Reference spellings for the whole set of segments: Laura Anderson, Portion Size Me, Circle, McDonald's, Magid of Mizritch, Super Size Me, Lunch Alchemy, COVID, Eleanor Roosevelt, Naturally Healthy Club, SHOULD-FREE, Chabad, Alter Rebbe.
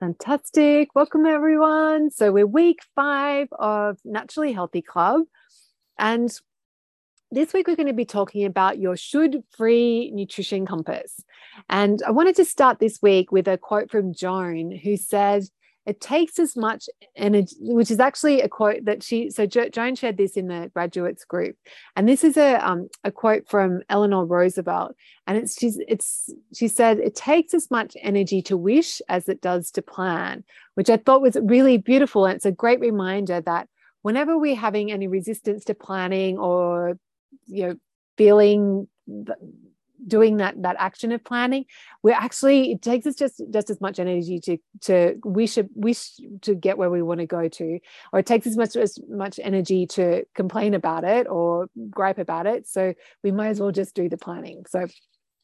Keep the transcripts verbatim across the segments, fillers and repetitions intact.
Fantastic. Welcome, everyone. So we're week five of Naturally Healthy Club. And this week, we're going to be talking about your should-free nutrition compass. And I wanted to start this week with a quote from Joan, who said, it takes as much energy, which is actually a quote that she, so jo- Joan shared this in the graduates group. And this is a um, a quote from Eleanor Roosevelt. And it's, she's, it's, she said, it takes as much energy to wish as it does to plan, which I thought was really beautiful. And it's a great reminder that whenever we're having any resistance to planning or, you know, feeling th- doing that that action of planning, we're actually, it takes us just just as much energy to to wish wish to get where we want to go to, or it takes as much as much energy to complain about it or gripe about it. So we might as well just do the planning. So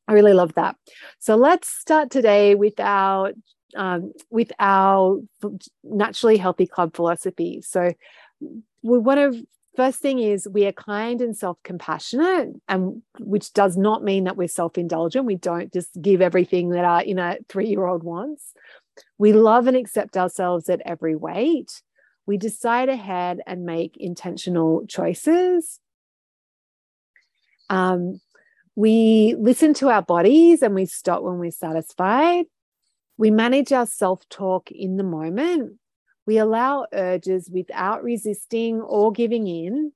I really love that. So let's start today with our um, with our Naturally Healthy Club philosophy. So we want to First thing is we are kind and self-compassionate, and which does not mean that we're self-indulgent. We don't just give everything that our inner three-year-old wants. We love and accept ourselves at every weight. We decide ahead and make intentional choices. Um, we listen to our bodies and we stop when we're satisfied. We manage our self-talk in the moment. We allow urges without resisting or giving in.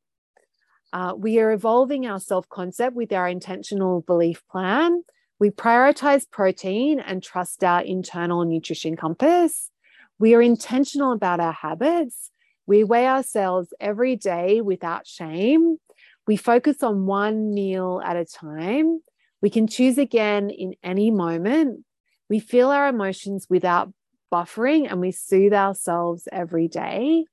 Uh, we are evolving our self-concept with our intentional belief plan. We prioritize protein and trust our internal nutrition compass. We are intentional about our habits. We weigh ourselves every day without shame. We focus on one meal at a time. We can choose again in any moment. We feel our emotions without buffering, and we soothe ourselves every day.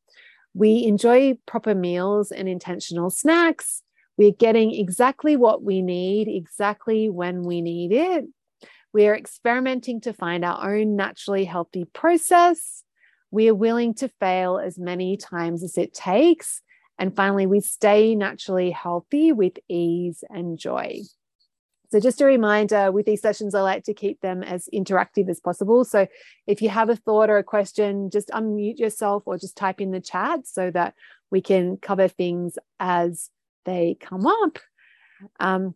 We enjoy proper meals and intentional snacks. We're getting exactly what we need, exactly when we need it. We are experimenting to find our own naturally healthy process. We are willing to fail as many times as it takes. And finally, we stay naturally healthy with ease and joy. So just a reminder, with these sessions, I like to keep them as interactive as possible. So if you have a thought or a question, just unmute yourself or just type in the chat so that we can cover things as they come up. Um,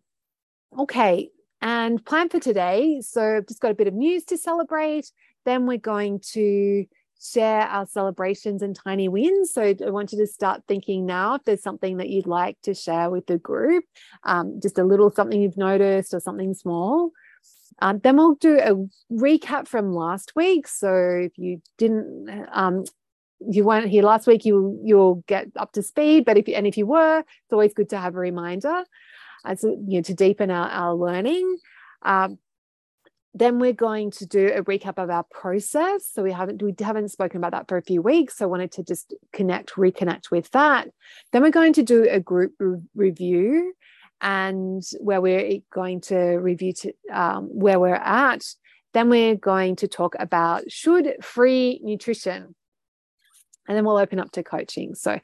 okay, and plan for today. So I've just got a bit of news to celebrate. Then we're going to share our celebrations and tiny wins. So I want you to start thinking now if there's something that you'd like to share with the group, um, just a little something you've noticed or something small. Um, then we'll do a recap from last week. So if you didn't, um, you weren't here last week, you, you'll get up to speed. But if you, and if you were, it's always good to have a reminder uh, so, you know, to deepen our, our learning. Um, Then we're going to do a recap of our process. So we haven't we haven't spoken about that for a few weeks. So I wanted to just connect, reconnect with that. Then we're going to do a group re- review, and where we're going to review to, um, where we're at. Then we're going to talk about should-free nutrition, and then we'll open up to coaching. So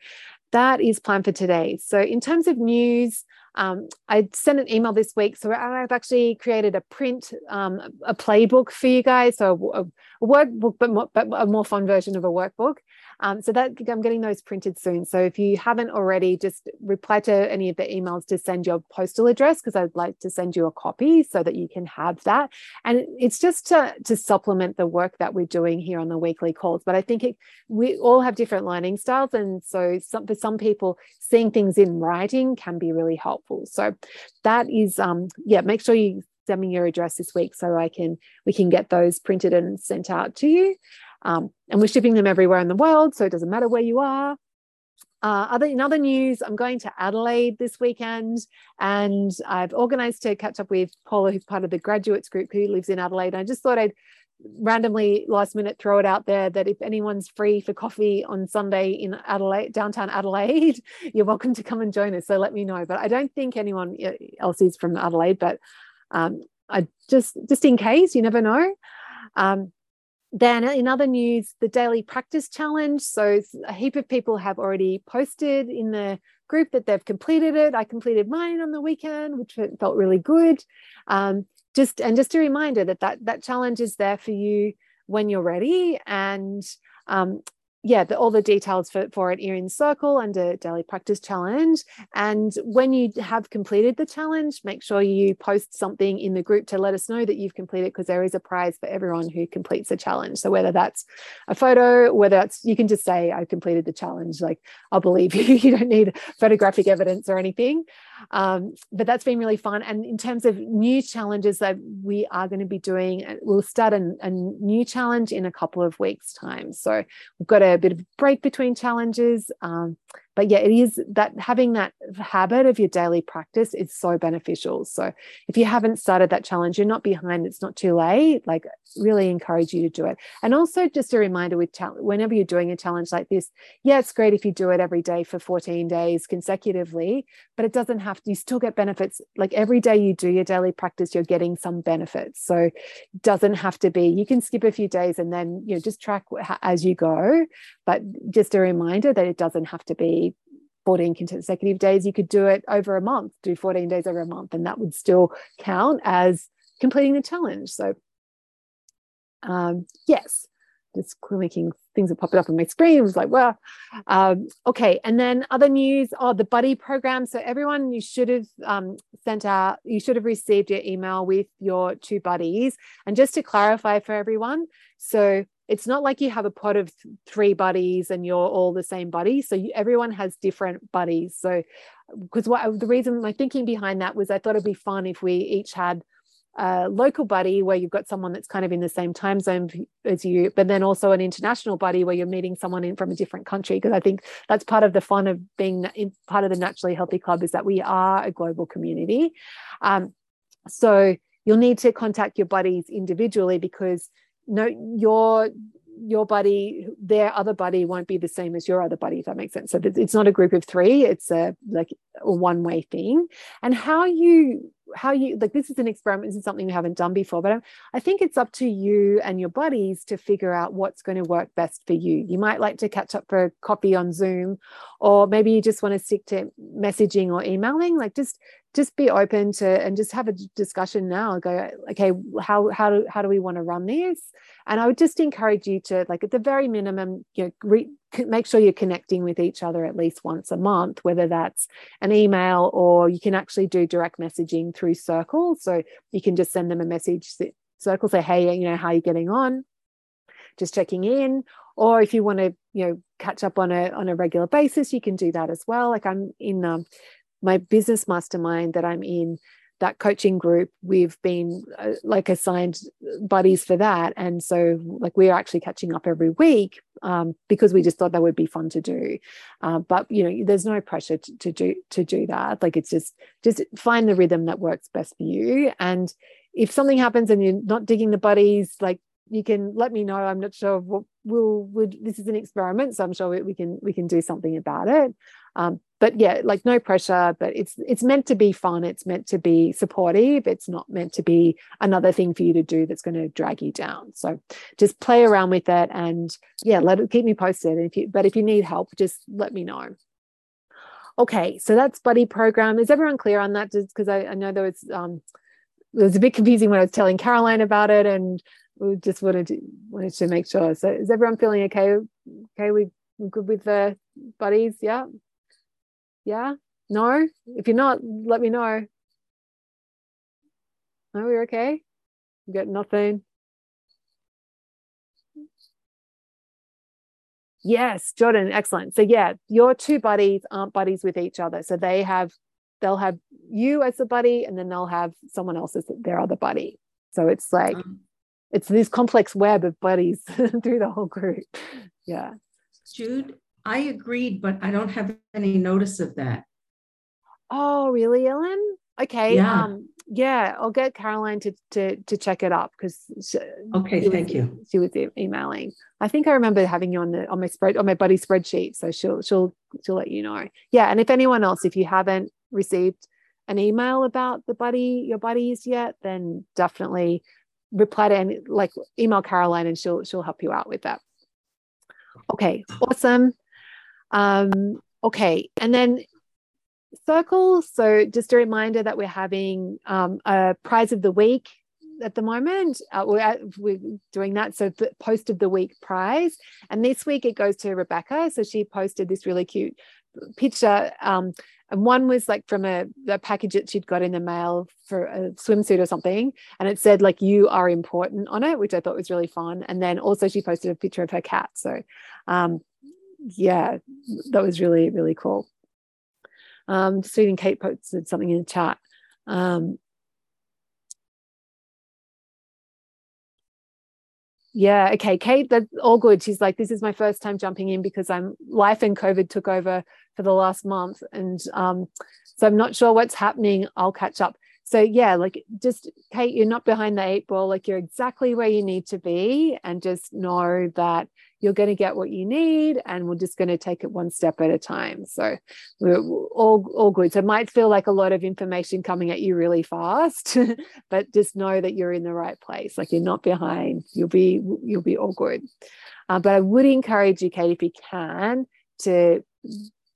that is planned for today. So in terms of news, Um, I sent an email this week, so I've actually created a print, um, a playbook for you guys, so a, a workbook, but, more, but a more fun version of a workbook. Um, so that I'm getting those printed soon. So if you haven't already, just reply to any of the emails to send your postal address, because I'd like to send you a copy so that you can have that. And it's just to, to supplement the work that we're doing here on the weekly calls. But I think it, we all have different learning styles, and so some, for some people, seeing things in writing can be really helpful. So that is, um, yeah, make sure you send me your address this week so I can, we can get those printed and sent out to you. Um, and we're shipping them everywhere in the world, so it doesn't matter where you are. Uh, other, in other news, I'm going to Adelaide this weekend, and I've organised to catch up with Paula, who's part of the graduates group, who lives in Adelaide. And I just thought I'd randomly last minute throw it out there that if anyone's free for coffee on Sunday in Adelaide, downtown Adelaide, you're welcome to come and join us. So let me know. But I don't think anyone else is from Adelaide, but um, I just just in case, you never know. Um, then in other news, the Daily Practice Challenge. So a heap of people have already posted in the group that they've completed it. I completed mine on the weekend, which felt really good. Um, Just and just a reminder that, that that challenge is there for you when you're ready. And um, yeah, the, all the details for, for it are in Circle under Daily Practice Challenge. And when you have completed the challenge, make sure you post something in the group to let us know that you've completed, because there is a prize for everyone who completes the challenge. So whether that's a photo, whether that's, you can just say, I completed the challenge, like, I'll believe you. You don't need photographic evidence or anything. Um, but that's been really fun. And in terms of new challenges that we are going to be doing, we'll start a, a new challenge in a couple of weeks' time. So we've got a a bit of a break between challenges, um, but yeah, it is that having that habit of your daily practice is so beneficial. So if you haven't started that challenge, you're not behind, it's not too late. Like, really encourage you to do it. And also just a reminder with whenever you're doing a challenge like this, yeah, it's great if you do it every day for fourteen days consecutively, but it doesn't have to, you still get benefits. Like, every day you do your daily practice, you're getting some benefits. So it doesn't have to be, you can skip a few days and then, you know, just track as you go, but just a reminder that it doesn't have to be fourteen consecutive days. You could do it over a month, do fourteen days over a month, and that would still count as completing the challenge. So um yes, just clicking, things that popped up on my screen. It was like, well, um, okay. And then other news, oh, the buddy program. So everyone, you should have um, sent out, you should have received your email with your two buddies. And just to clarify for everyone, so it's not like you have a pot of three buddies and you're all the same buddy. So you, everyone has different buddies. So, because what the reason my thinking behind that was, I thought it'd be fun if we each had a local buddy where you've got someone that's kind of in the same time zone as you, but then also an international buddy where you're meeting someone in from a different country, because I think that's part of the fun of being in, part of the Naturally Healthy Club, is that we are a global community. Um, so you'll need to contact your buddies individually, because no, your your buddy, their other buddy won't be the same as your other buddy, if that makes sense. So it's not a group of three, it's a like a one-way thing. And how you how you like, this is an experiment, this is something we haven't done before, but I think it's up to you and your buddies to figure out what's going to work best for you. You might like to catch up for coffee on Zoom, or maybe you just want to stick to messaging or emailing. Like, just just be open to, and just have a discussion now. Go, okay, how how do how do we want to run this? And I would just encourage you to, like, at the very minimum, you know, re make sure you're connecting with each other at least once a month, whether that's an email, or you can actually do direct messaging through Circle. So you can just send them a message, Circle, say, hey, you know, how are you getting on? Just checking in. Or if you want to, you know, catch up on a on a regular basis, you can do that as well. Like, I'm in um, my business mastermind that I'm in, that coaching group, we've been uh, like assigned buddies for that. And so, like, we are actually catching up every week um, because we just thought that would be fun to do. Uh, but, you know, there's no pressure to, to do, to do that. Like, it's just, just find the rhythm that works best for you. And if something happens and you're not digging the buddies, like, you can let me know. I'm not sure what we'll, would, this is an experiment, so I'm sure we, we can, we can do something about it. Um, but yeah, like, no pressure, but it's, it's meant to be fun. It's meant to be supportive. It's not meant to be another thing for you to do that's going to drag you down. So just play around with it, and yeah, let it, keep me posted. And if you, but if you need help, just let me know. Okay. So that's buddy program. Is everyone clear on that? Just because I, I know there was, um, it was a bit confusing when I was telling Caroline about it, and we just wanted to, wanted to make sure. So is everyone feeling okay? Okay, we good with the buddies? Yeah? Yeah? No? If you're not, let me know. No, we're okay? We got nothing? Yes, Jordan, excellent. So yeah, your two buddies aren't buddies with each other. So they have, they'll have you as a buddy, and then they'll have someone else as their other buddy. So it's like... Um. It's this complex web of buddies through the whole group. Yeah. Jude, I agreed, but I don't have any notice of that. Oh, really, Ellen? Okay. Yeah. Um, yeah. I'll get Caroline to, to, to check it up, because okay, thank was, you. She was emailing. I think I remember having you on the on my spread on my buddy spreadsheet. So she'll she'll she'll let you know. Yeah. And if anyone else, if you haven't received an email about the buddy, your buddies yet, then definitely reply to and like email Caroline, and she'll she'll help you out with that. Okay, awesome. Um, okay, and then Circle. So just a reminder that we're having um, a prize of the week at the moment. Uh, we're, at, we're doing that. So the Post of the Week prize. And this week it goes to Rebecca. So she posted this really cute picture. Um, and one was like from a, a package that she'd got in the mail for a swimsuit or something. And it said like, you are important on it, which I thought was really fun. And then also she posted a picture of her cat. So um, yeah, that was really, really cool. Um, just reading, Kate posted something in the chat. Um, yeah, okay, Kate, that's all good. She's like, this is my first time jumping in because I'm life and COVID took over for the last month. And um, so I'm not sure what's happening. I'll catch up. So yeah, like just, Kate, you're not behind the eight ball. Like you're exactly where you need to be, and just know that you're going to get what you need, and we're just going to take it one step at a time. So we're all, all good. So it might feel like a lot of information coming at you really fast, but just know that you're in the right place. Like you're not behind. You'll be, you'll be all good. Uh, but I would encourage you, Kate, if you can, to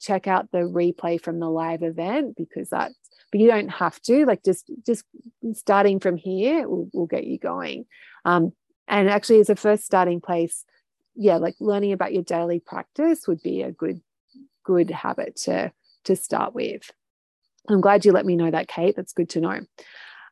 check out the replay from the live event, because that's, but you don't have to, like just, just starting from here will will get you going. Um, and actually as a first starting place, yeah, like learning about your daily practice would be a good, good habit to, to start with. I'm glad you let me know that, Kate. That's good to know.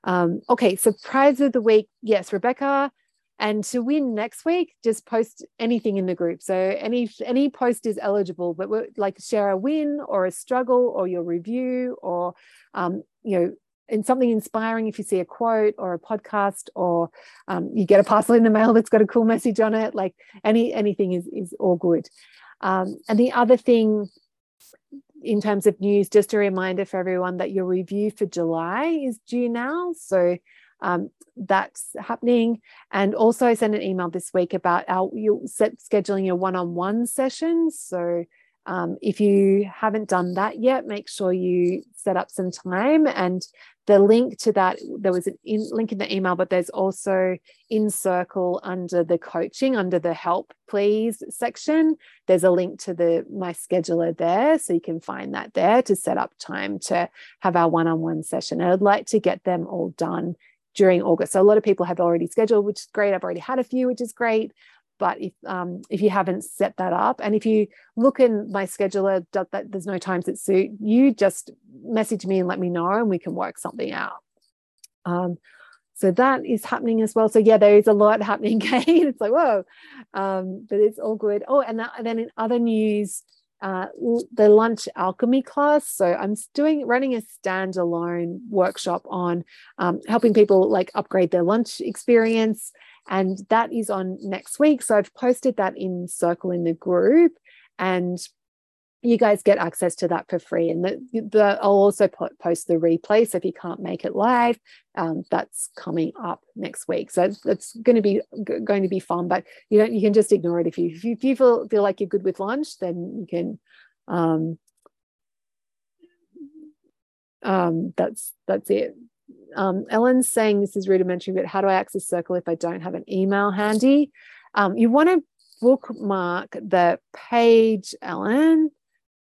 Um, okay, so prize of the week. Yes, Rebecca. And to win next week, just post anything in the group. So any any post is eligible, but we're, like share a win or a struggle or your review or, um, you know, and something inspiring. If you see a quote or a podcast, or um, you get a parcel in the mail that's got a cool message on it, like any anything is is all good. Um, and the other thing in terms of news, just a reminder for everyone that your review for July is due now. So um, that's happening. And also I sent an email this week about our you set scheduling your one-on-one sessions. So Um, if you haven't done that yet, make sure you set up some time. And the link to that, there was a link in the email, but there's also in Circle under the coaching, under the help please section, there's a link to the my scheduler there. So you can find that there to set up time to have our one-on-one session. And I'd like to get them all done during August. So a lot of people have already scheduled, which is great. I've already had a few, which is great. But if um, if you haven't set that up, and if you look in my scheduler, that there's no times that suit you, just message me and let me know, and we can work something out. Um, so that is happening as well. So yeah, there is a lot happening, Kate. It's like, whoa, um, but it's all good. Oh, and, that, and then in other news, uh, the Lunch Alchemy class. So I'm doing running a standalone workshop on um, helping people like upgrade their lunch experience. And that is on next week. So I've posted that in Circle in the group, and you guys get access to that for free. And the, the, I'll also post the replay. So if you can't make it live, um, that's coming up next week. So it's, it's going to be going to be fun, but you don't, you can just ignore it. If you, if you feel, feel like you're good with lunch, then you can, um, um, that's, that's it. Um, Ellen's saying this is rudimentary, but how do I access Circle if I don't have an email handy? Um, you want to bookmark the page, Ellen,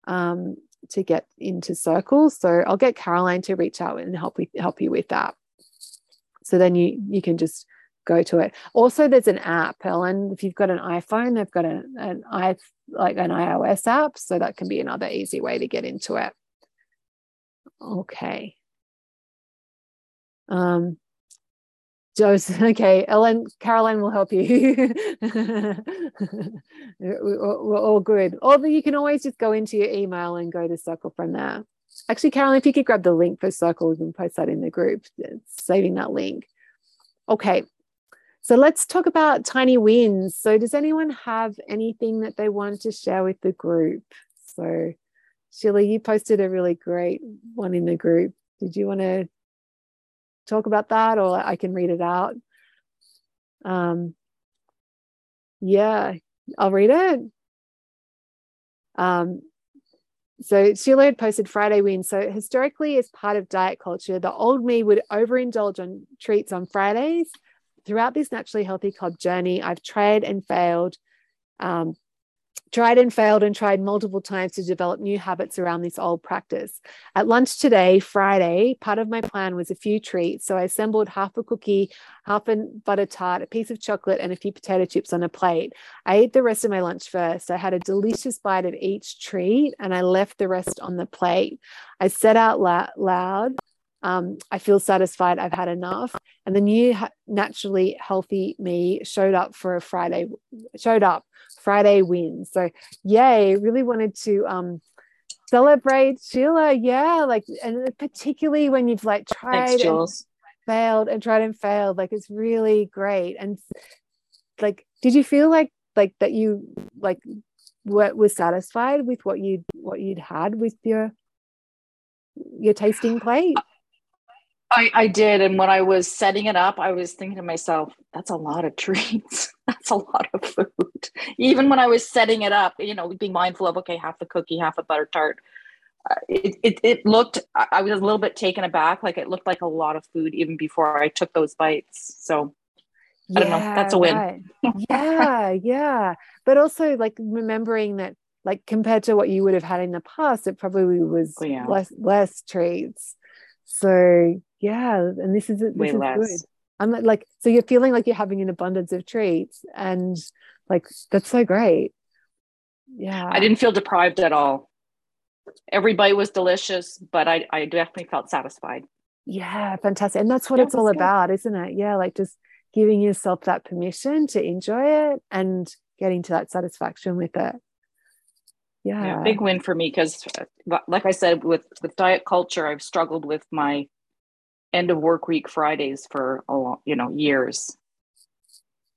um, to get into Circle. So I'll get Caroline to reach out and help with, help you with that. So then you you can just go to it. Also, there's an app, Ellen. If you've got an iPhone, they've got an, an i like an iOS app, so that can be another easy way to get into it. Okay. Um, Joseph, okay, Ellen, Caroline will help you. We're all good. Although you can always just go into your email and go to Circle from there. Actually, Caroline, if you could grab the link for Circle, we can post that in the group, saving that link. Okay, so let's talk about tiny wins. So does anyone have anything that they want to share with the group? So Sheila, you posted a really great one in the group. Did you want to talk about that, or I can read it out? Um, yeah, I'll read it. Um, so Sheila had posted Friday win. So historically, as part of diet culture, the old me would overindulge on treats on Fridays. Throughout this Naturally Healthy Club journey, I've tried and failed, um, tried and failed and tried multiple times to develop new habits around this old practice. At lunch today, Friday, part of my plan was a few treats. So I assembled half a cookie, half a butter tart, a piece of chocolate, and a few potato chips on a plate. I ate the rest of my lunch first. I had a delicious bite of each treat and I left the rest on the plate. I said out loud, Um, I feel satisfied, I've had enough. And the new naturally healthy me showed up for a Friday, showed up Friday wins. So yay, really wanted to um, celebrate Sheila. Yeah. Like, and particularly when you've like tried Thanks, and failed and tried and failed, like it's really great. And like, did you feel like, like that you like were, were satisfied with what you'd, what you'd had with your, your tasting plate? I, I did. And when I was setting it up, I was thinking to myself, that's a lot of treats. That's a lot of food. Even when I was setting it up, you know, being mindful of, okay, half a cookie, half a butter tart. Uh, it, it, it looked, I was a little bit taken aback. Like it looked like a lot of food even before I took those bites. So I yeah, don't know. That's a win. Right. yeah. Yeah. But also like remembering that, like compared to what you would have had in the past, it probably was oh, yeah. less, less treats. So yeah, and this is this Way is less. good. I'm like, so you're feeling like you're having an abundance of treats, and like that's so great. Yeah, I didn't feel deprived at all. Every bite was delicious, but I, I definitely felt satisfied. Yeah, fantastic, and that's what yeah, it's all good. about, isn't it? Yeah, like just giving yourself that permission to enjoy it and getting to that satisfaction with it. Yeah. yeah, big win for me because, like I said, with, with diet culture, I've struggled with my end of work week Fridays for a long, you know, years.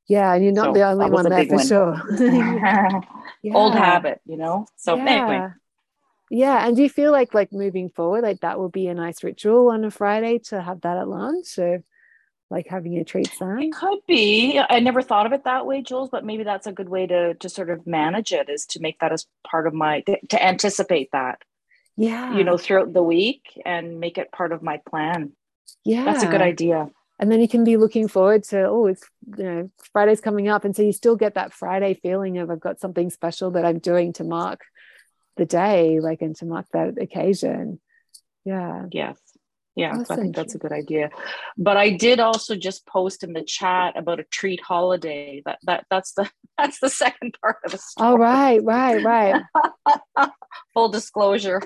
Yeah, and you're not so the only one there for win. sure. yeah. Yeah. Old habit, you know. So yeah. anyway, yeah. And do you feel like like moving forward, like that will be a nice ritual on a Friday to have that at lunch, or like having a treat snack? It could be. I never thought of it that way, Jules, but maybe that's a good way to to sort of manage it, is to make that as part of my, to anticipate that. Yeah. You know, throughout the week and make it part of my plan. Yeah. That's a good idea. And then you can be looking forward to, oh, it's, you know, Friday's coming up. And so you still get that Friday feeling of I've got something special that I'm doing to mark the day, like, and to mark that occasion. Yeah. Yes. Yeah, awesome. I think that's a good idea. But I did also just post in the chat about a treat holiday. That that that's the that's the second part of the story. Oh, right, right, right. Full disclosure.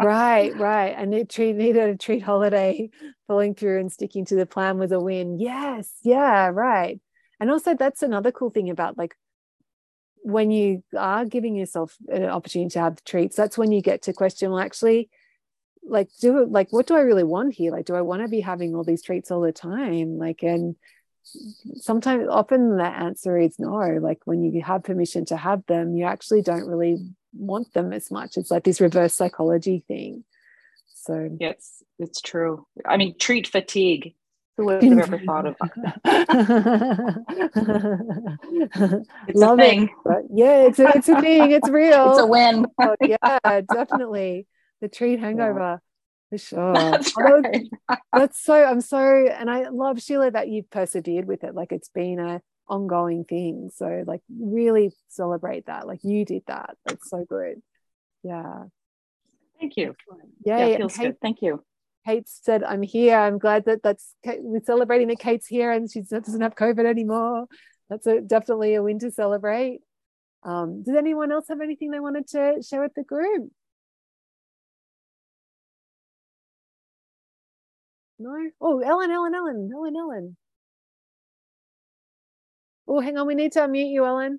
right, right. I need treat needed a treat holiday. Pulling through and sticking to the plan was a win. Yes, yeah, right. And also that's another cool thing about like when you are giving yourself an opportunity to have treats, that's when you get to question, well, actually, like do it like what do I really want here? Like, do I want to be having all these treats all the time? Like, and sometimes often the answer is no. Like when you have permission to have them, you actually don't really want them as much. It's like this reverse psychology thing. So yes, it's true. I mean, treat fatigue. Who would have ever thought of that? It's Love a thing. It. Yeah, it's a, it's a thing. It's real. It's a win. Oh, yeah, definitely. The treat hangover, yeah. for sure. That's, right. that's so, I'm so, and I love, Sheila, that you've persevered with it. Like it's been a ongoing thing. So like really celebrate that. Like you did that. That's so good. Yeah. Thank you. Yeah, yeah, feels Kate, good. Thank you. Kate said, I'm here. I'm glad that that's, we're celebrating that Kate's here and she doesn't have COVID anymore. That's a, definitely a win to celebrate. Um, does anyone else have anything they wanted to share with the group? No. Oh, Ellen, Ellen, Ellen, Ellen, Ellen. Oh, hang on. We need to unmute you, Ellen.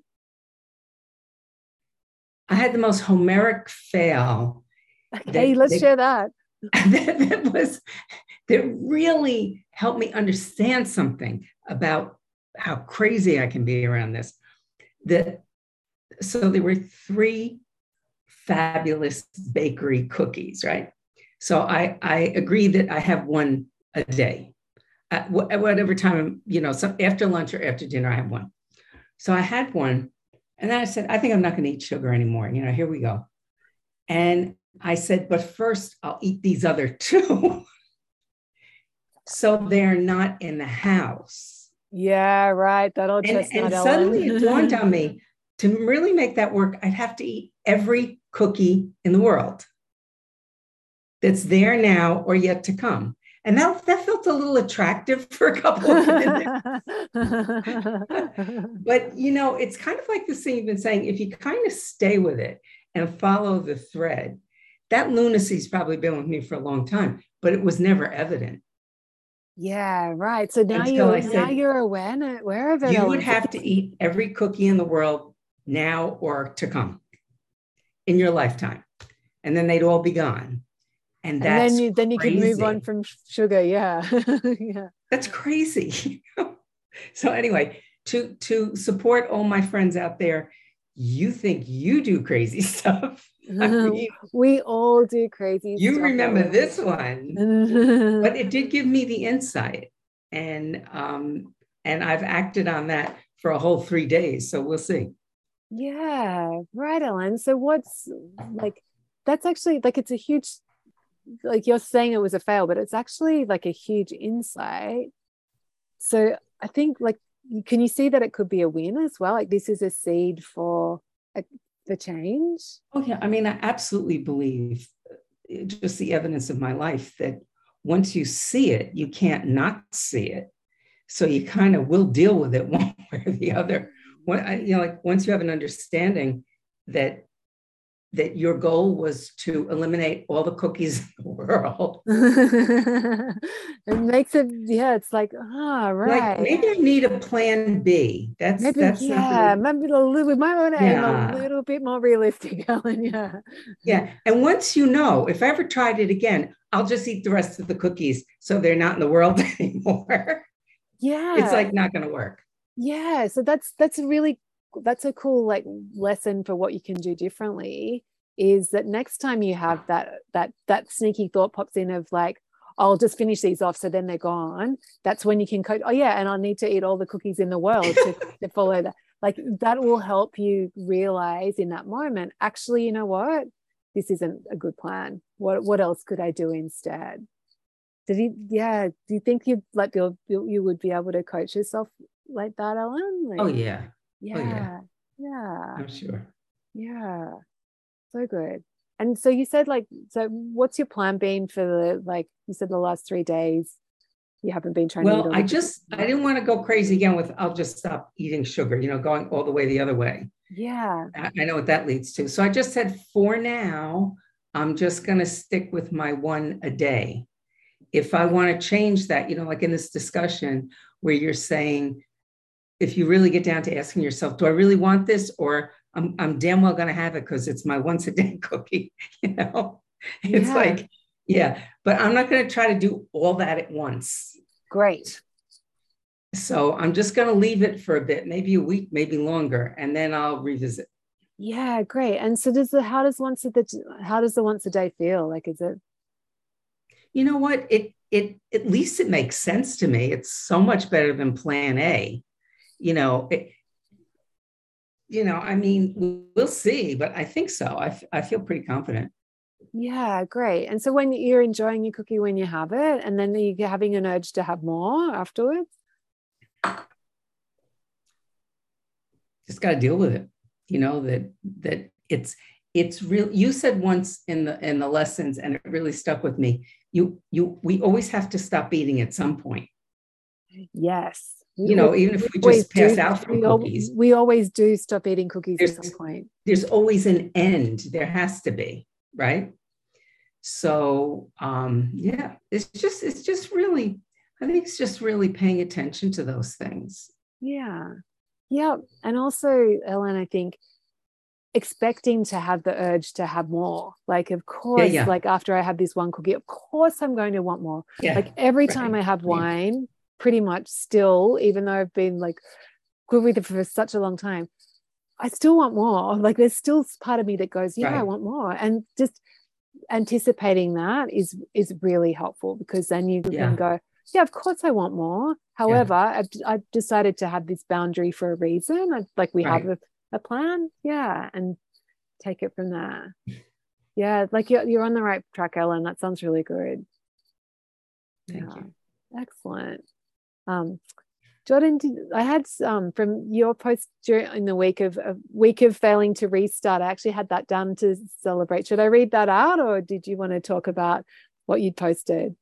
I had the most homeric fail. Okay, that, let's that, share that. that. That was, that really helped me understand something about how crazy I can be around this. That, so there were three fabulous bakery cookies, right? So I, I agree that I have one a day, uh, wh- whatever time, you know, so after lunch or after dinner, I have one. So I had one and then I said, I think I'm not going to eat sugar anymore. You know, here we go. And I said, but first I'll eat these other two. So they're not in the house. Yeah, right. That'll just and, and suddenly it dawned on me, To really make that work, I'd have to eat every cookie in the world that's there now or yet to come. And that, that felt a little attractive for a couple of minutes. But, you know, it's kind of like this thing you've been saying, if you kind of stay with it and follow the thread, that lunacy's probably been with me for a long time, but it was never evident. Yeah, right. So now, you, said, now you're aware, aware of it. You would have to eat every cookie in the world now or to come in your lifetime. And then they'd all be gone. And, and that's then you, then you could move on from sugar. Yeah. Yeah. That's crazy. So anyway, to, to support all my friends out there, you think you do crazy stuff. I mean, we all do crazy you stuff. You remember this one, but it did give me the insight. And, um, and I've acted on that for a whole three days. So we'll see. Yeah. Right, Ellen. So what's like, that's actually like, it's a huge, like you're saying it was a fail, but it's actually like a huge insight. So I think like, can you see that it could be a win as well? Like this is a seed for a, the change. Oh yeah. I mean, I absolutely believe just the evidence of my life that once you see it, you can't not see it. So you kind of will deal with it one way or the other. When, you know, like once you have an understanding that that your goal was to eliminate all the cookies in the world. It makes it, yeah, it's like, ah, oh, right. Like maybe I need a plan B. That's, maybe, that's yeah, something. Maybe a little, we might want to yeah. aim a little bit more realistic, Ellen, yeah. Yeah, and once you know, if I ever tried it again, I'll just eat the rest of the cookies so they're not in the world anymore. Yeah. It's like not going to work. Yeah, so that's that's really that's a cool like lesson for what you can do differently is that next time you have that, that, that sneaky thought pops in of like, I'll just finish these off. So then they're gone. That's when you can code. Oh yeah. And I'll need to eat all the cookies in the world to, to follow that. Like that will help you realize in that moment, actually, you know what, this isn't a good plan. What, what else could I do instead? Did he, yeah. Do you think you like you'll, you would be able to coach yourself like that, Ellen? Like, oh yeah. Yeah, oh, yeah. Yeah. I'm sure. Yeah. So good. And so you said like, so what's your plan been for the, like you said, the last three days you haven't been trying well, to eat all I just, food. I didn't want to go crazy again with, I'll just stop eating sugar, you know, going all the way the other way. Yeah. I, I know what that leads to. So I just said for now, I'm just going to stick with my one a day. If I want to change that, you know, like in this discussion where you're saying, if you really get down to asking yourself, do I really want this? Or I'm, I'm damn well going to have it because it's my once a day cookie, you know? It's yeah. like, yeah, but I'm not going to try to do all that at once. Great. So I'm just going to leave it for a bit, maybe a week, maybe longer, and then I'll revisit. Yeah, great. And so does the, how does once a day, how does the once a day feel? Like, is it? You know what? It, it, at least it makes sense to me. It's so much better than plan A. You know, it, you know, I mean, we'll see, but I think so. I, f- I feel pretty confident. Yeah, great. And so when you're enjoying your cookie, when you have it, and then you're having an urge to have more afterwards. Just got to deal with it. You know, that, that it's, it's real. You said once in the, in the lessons, and it really stuck with me. You, you, we always have to stop eating at some point. Yes. You know, even if we just pass out from cookies. We always do stop eating cookies at some point. There's always an end. There has to be, right? So, um, yeah, it's just, it's just really, I think it's just really paying attention to those things. Yeah. Yeah. And also, Ellen, I think expecting to have the urge to have more. Like, of course, yeah, yeah. like after I have this one cookie, of course I'm going to want more. Yeah, like every right. time I have wine, yeah. pretty much still, even though I've been like good with it for such a long time, I still want more. Like there's still part of me that goes, yeah, right. I want more. And just anticipating that is, is really helpful because then you yeah. can go, yeah, of course I want more. However, yeah. I've, I've decided to have this boundary for a reason. I, like we right. have a, a plan. Yeah. And take it from there. Yeah. Like you're, you're on the right track, Ellen. That sounds really good. Thank yeah. you. Excellent. Um, Jordan, did, I had um, from your post during in the week of a week of failing to restart, I actually had that done to celebrate. Should I read that out, or did you want to talk about what you'd posted?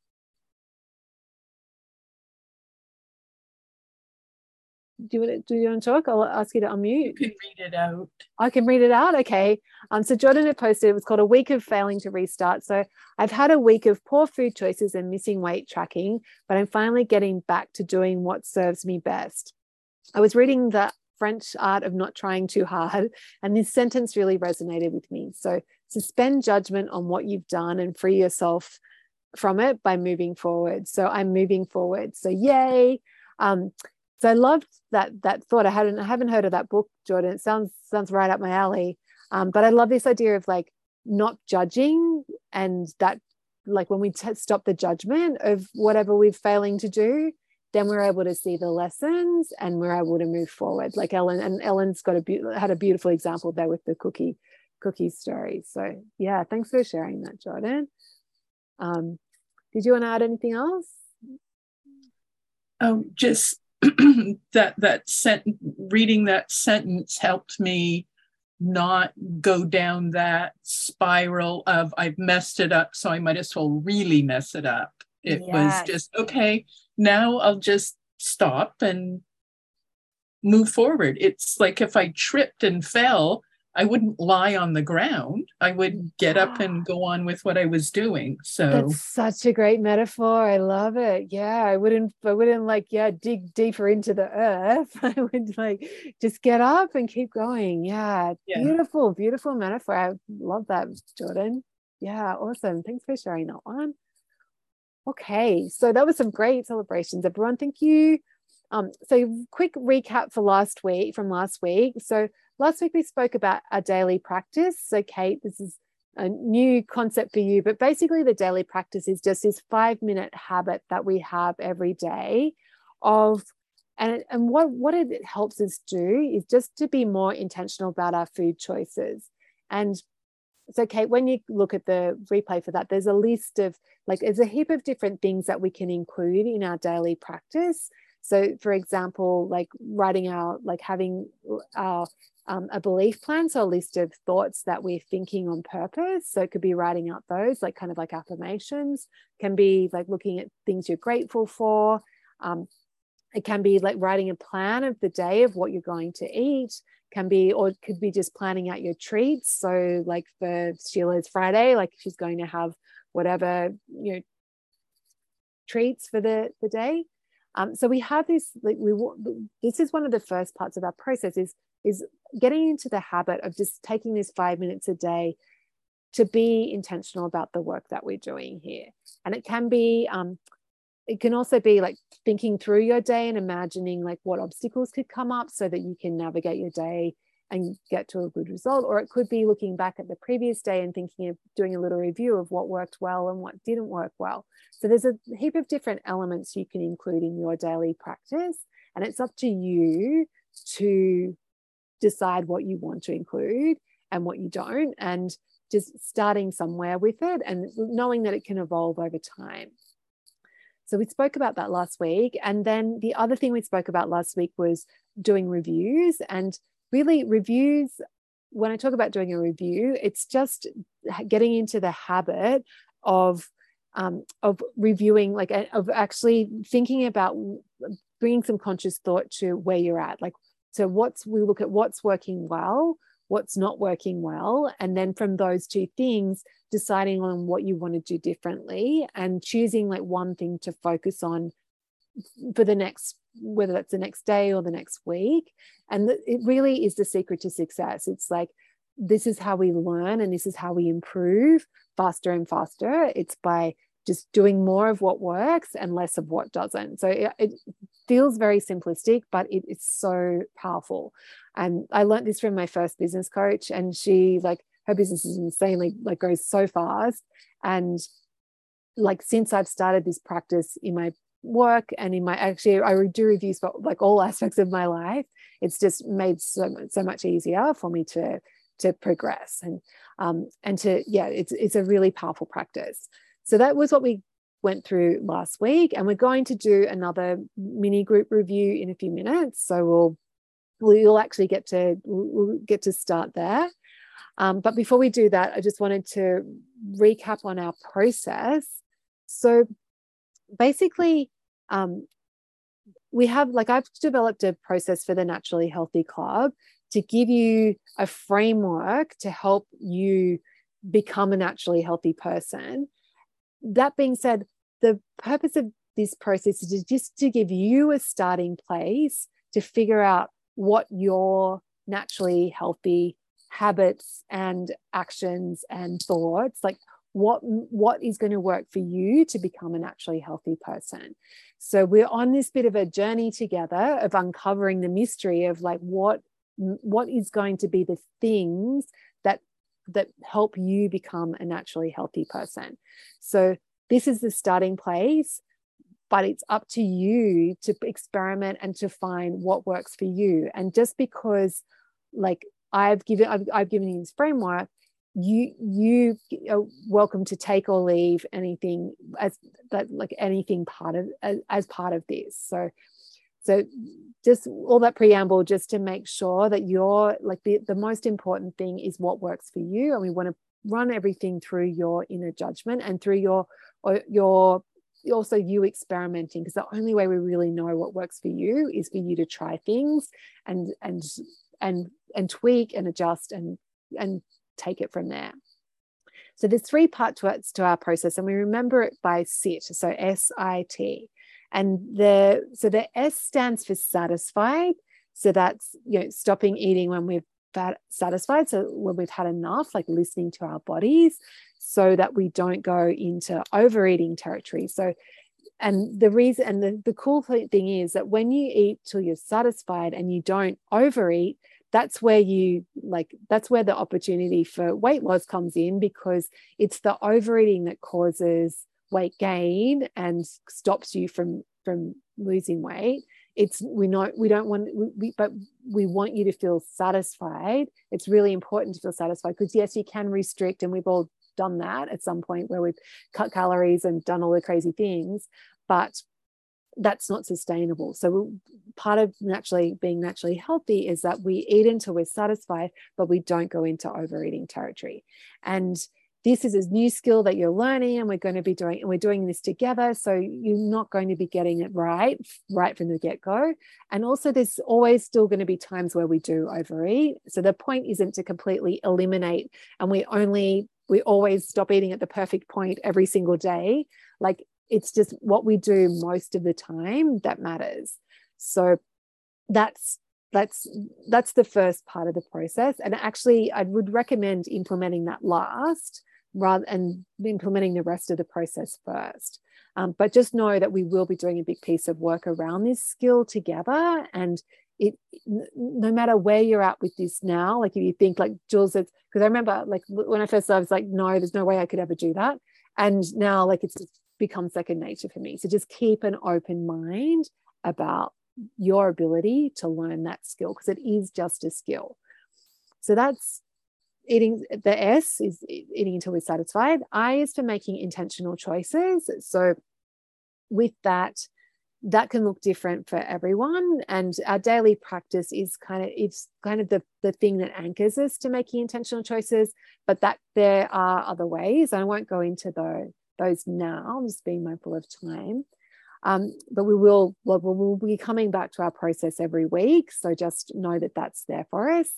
Do you want to, do you want to talk? I'll ask you to unmute. You can read it out. I can read it out. Okay. Um, so Jordan had posted, it was called A Week of Failing to Restart. So I've had a week of poor food choices and missing weight tracking, but I'm finally getting back to doing what serves me best. I was reading The French Art of Not Trying Too Hard, and this sentence really resonated with me. So suspend judgment on what you've done and free yourself from it by moving forward. So I'm moving forward. So yay. Um, So I loved that that thought. I hadn't I haven't heard of that book, Jordan. It sounds sounds right up my alley. Um, but I love this idea of like not judging, and that like when we t- stop the judgment of whatever we're failing to do, then we're able to see the lessons and we're able to move forward. Like Ellen and Ellen's got a be- had a beautiful example there with the cookie cookie story. So yeah, thanks for sharing that, Jordan. Um, did you want to add anything else? Um, just. that that sentence, reading that sentence helped me not go down that spiral of I've messed it up, so I might as well really mess it up. It yes. was just, okay, now I'll just stop and move forward. It's like if I tripped and fell, I wouldn't lie on the ground. I would get yeah. up and go on with what I was doing. So that's such a great metaphor. I love it. Yeah. I wouldn't, I wouldn't like, yeah, dig deeper into the earth. I would like just get up and keep going. Yeah. yeah. Beautiful, beautiful metaphor. I love that, Jordan. Yeah. Awesome. Thanks for sharing that one. Okay. So that was some great celebrations, everyone. Thank you. Um, so quick recap for last week, from last week. So last week we spoke about our daily practice. So Kate, this is a new concept for you, but basically the daily practice is just this five minute habit that we have every day of, and, and what, what it helps us do is just to be more intentional about our food choices. And so Kate, when you look at the replay for that, there's a list of like, there's a heap of different things that we can include in our daily practice. So for example, like writing out, like having our, um, a belief plan. So a list of thoughts that we're thinking on purpose. So it could be writing out those like kind of like affirmations, can be like looking at things you're grateful for. Um, it can be like writing a plan of the day of what you're going to eat, can be, or it could be just planning out your treats. So like for Sheila's Friday, like she's going to have whatever, you know, treats for the, the day. Um, so we have this, like we, this is one of the first parts of our process is, is getting into the habit of just taking this five minutes a day to be intentional about the work that we're doing here. And it can be, um, it can also be like thinking through your day and imagining like what obstacles could come up so that you can navigate your day and get to a good result. Or it could be looking back at the previous day and thinking of doing a little review of what worked well and what didn't work well. So there's a heap of different elements you can include in your daily practice, and it's up to you to decide what you want to include and what you don't, and just starting somewhere with it and knowing that it can evolve over time. So we spoke about that last week. And then the other thing we spoke about last week was doing reviews. And really reviews, when I talk about doing a review, it's just getting into the habit of um, of reviewing, like of actually thinking about bringing some conscious thought to where you're at. Like, so what's, we look at what's working well, what's not working well. And then from those two things, deciding on what you want to do differently and choosing like one thing to focus on for the next, whether that's the next day or the next week. And it really is the secret to success. It's like, this is how we learn and this is how we improve faster and faster. It's by just doing more of what works and less of what doesn't. So it, it feels very simplistic, but it is so powerful. And I learned this from my first business coach, and she, like, her business is insanely, like, goes so fast. And like, since I've started this practice in my work and in my, actually I do reviews for like all aspects of my life, it's just made so so much easier for me to to progress and um and to yeah it's it's a really powerful practice. So that was what we went through last week, and we're going to do another mini group review in a few minutes. So we'll we'll actually get to we'll get to start there. Um, but before we do that, I just wanted to recap on our process. So basically, um, we have, like, I've developed a process for the Naturally Healthy Club to give you a framework to help you become a naturally healthy person. That being said, the purpose of this process is just to give you a starting place to figure out what your naturally healthy habits and actions and thoughts, like what what is going to work for you to become a naturally healthy person. So we're on this bit of a journey together of uncovering the mystery of, like, what what is going to be the things that that help you become a naturally healthy person. So this is the starting place, but it's up to you to experiment and to find what works for you. And just because, like, I've given I've, I've given you this framework, you you are welcome to take or leave anything as that like anything part of as, as part of this. So so just all that preamble, just to make sure that you're, like, the, the most important thing is what works for you. And we want to run everything through your inner judgment and through your, or your, also you experimenting, because the only way we really know what works for you is for you to try things and, and, and, and tweak and adjust and, and take it from there. So there's three parts to, to our process, and we remember it by SIT. So S I T. And the so the S stands for satisfied. So that's, you know, stopping eating when we're satisfied. So when we've had enough, like listening to our bodies, so that we don't go into overeating territory. So, and the reason, and the, the cool thing is that when you eat till you're satisfied and you don't overeat, that's where you like that's where the opportunity for weight loss comes in, because it's the overeating that causes weight gain and stops you from from losing weight. It's we know we don't want we, but we want you to feel satisfied. It's really important to feel satisfied, because yes, you can restrict, and we've all done that at some point where we've cut calories and done all the crazy things, but that's not sustainable. So part of naturally being naturally healthy is that we eat until we're satisfied, but we don't go into overeating territory. And this is a new skill that you're learning, and we're going to be doing, and we're doing this together. So you're not going to be getting it right, right from the get-go. And also there's always still going to be times where we do overeat. So the point isn't to completely eliminate, and we only, we always stop eating at the perfect point every single day. Like, it's just what we do most of the time that matters. So that's, That's that's the first part of the process. And actually, I would recommend implementing that last rather and implementing the rest of the process first. Um, but just know that we will be doing a big piece of work around this skill together. And it, no matter where you're at with this now, like if you think, like Jules said, because I remember, like, when I first started, I was like, no, there's no way I could ever do that. And now, like, it's just become second nature for me. So just keep an open mind about your ability to learn that skill, because it is just a skill. So that's eating. The S is eating until we're satisfied. I is for making intentional choices. So with that, that can look different for everyone. And our daily practice is kind of, it's kind of the, the thing that anchors us to making intentional choices, but that there are other ways. I won't go into the, those now. I'm just being mindful of time. Um, but we will we'll, we'll be coming back to our process every week. So just know that that's there for us.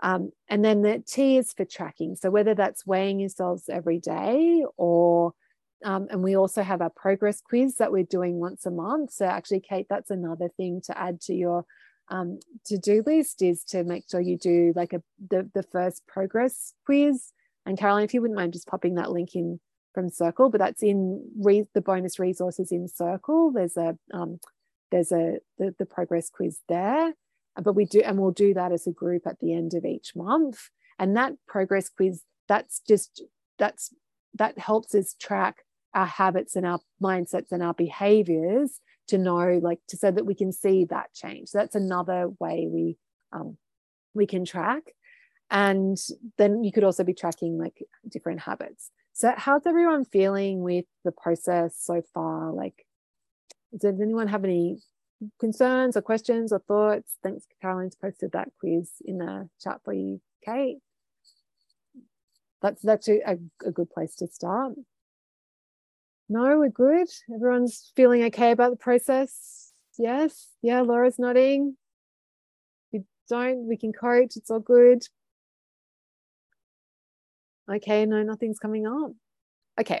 Um, and then the T is for tracking. So whether that's weighing yourselves every day or, um, and we also have our progress quiz that we're doing once a month. So actually, Kate, that's another thing to add to your um, to-do list, is to make sure you do like a, the, the first progress quiz. And Caroline, if you wouldn't mind just popping that link in from Circle, but that's in re the bonus resources in Circle. There's a um, there's a the, the progress quiz there, but we do and we'll do that as a group at the end of each month. And that progress quiz, that's just that's that helps us track our habits and our mindsets and our behaviors to know, like, to so that we can see that change. So that's another way we um, we can track. And then you could also be tracking, like, different habits. So how's everyone feeling with the process so far? Like, does anyone have any concerns or questions or thoughts? Thanks, Caroline's posted that quiz in the chat for you, Kate. That's actually a, a good place to start. No, we're good. Everyone's feeling okay about the process. Yes. Yeah, Laura's nodding. If you don't, we can coach. It's all good. Okay, no, nothing's coming up. Okay,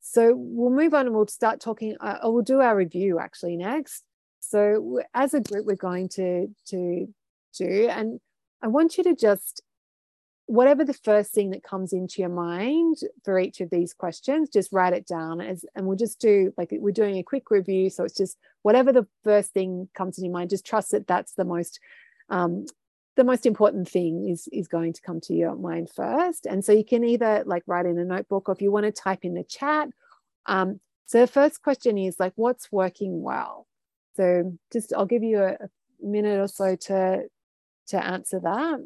so we'll move on and we'll start talking, uh, or we'll do our review actually next. So as a group, we're going to, to do, and I want you to just, whatever the first thing that comes into your mind for each of these questions, just write it down as, and we'll just do, like we're doing a quick review. So it's just whatever the first thing comes in your mind, just trust that that's the most, um, the most important thing is, is going to come to your mind first. And so you can either like write in a notebook, or if you want to type in the chat. Um, so the first question is like, what's working well? So just, I'll give you a, a minute or so to, to answer that.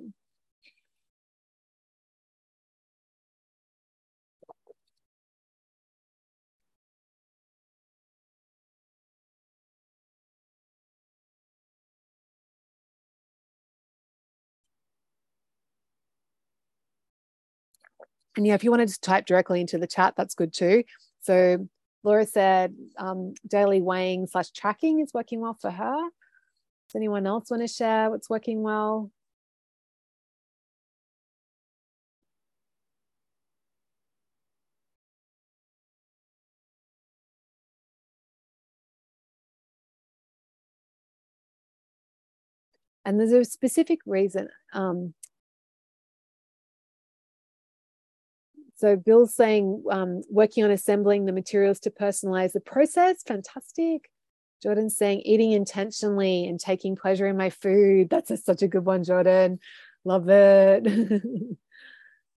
And yeah, if you wanted to type directly into the chat, that's good too. So Laura said um, daily weighing slash tracking is working well for her. Does anyone else want to share what's working well? And there's a specific reason. Um, So Bill's saying, um, working on assembling the materials to personalize the process. Fantastic. Jordan's saying, eating intentionally and taking pleasure in my food. That's a, such a good one, Jordan. Love it.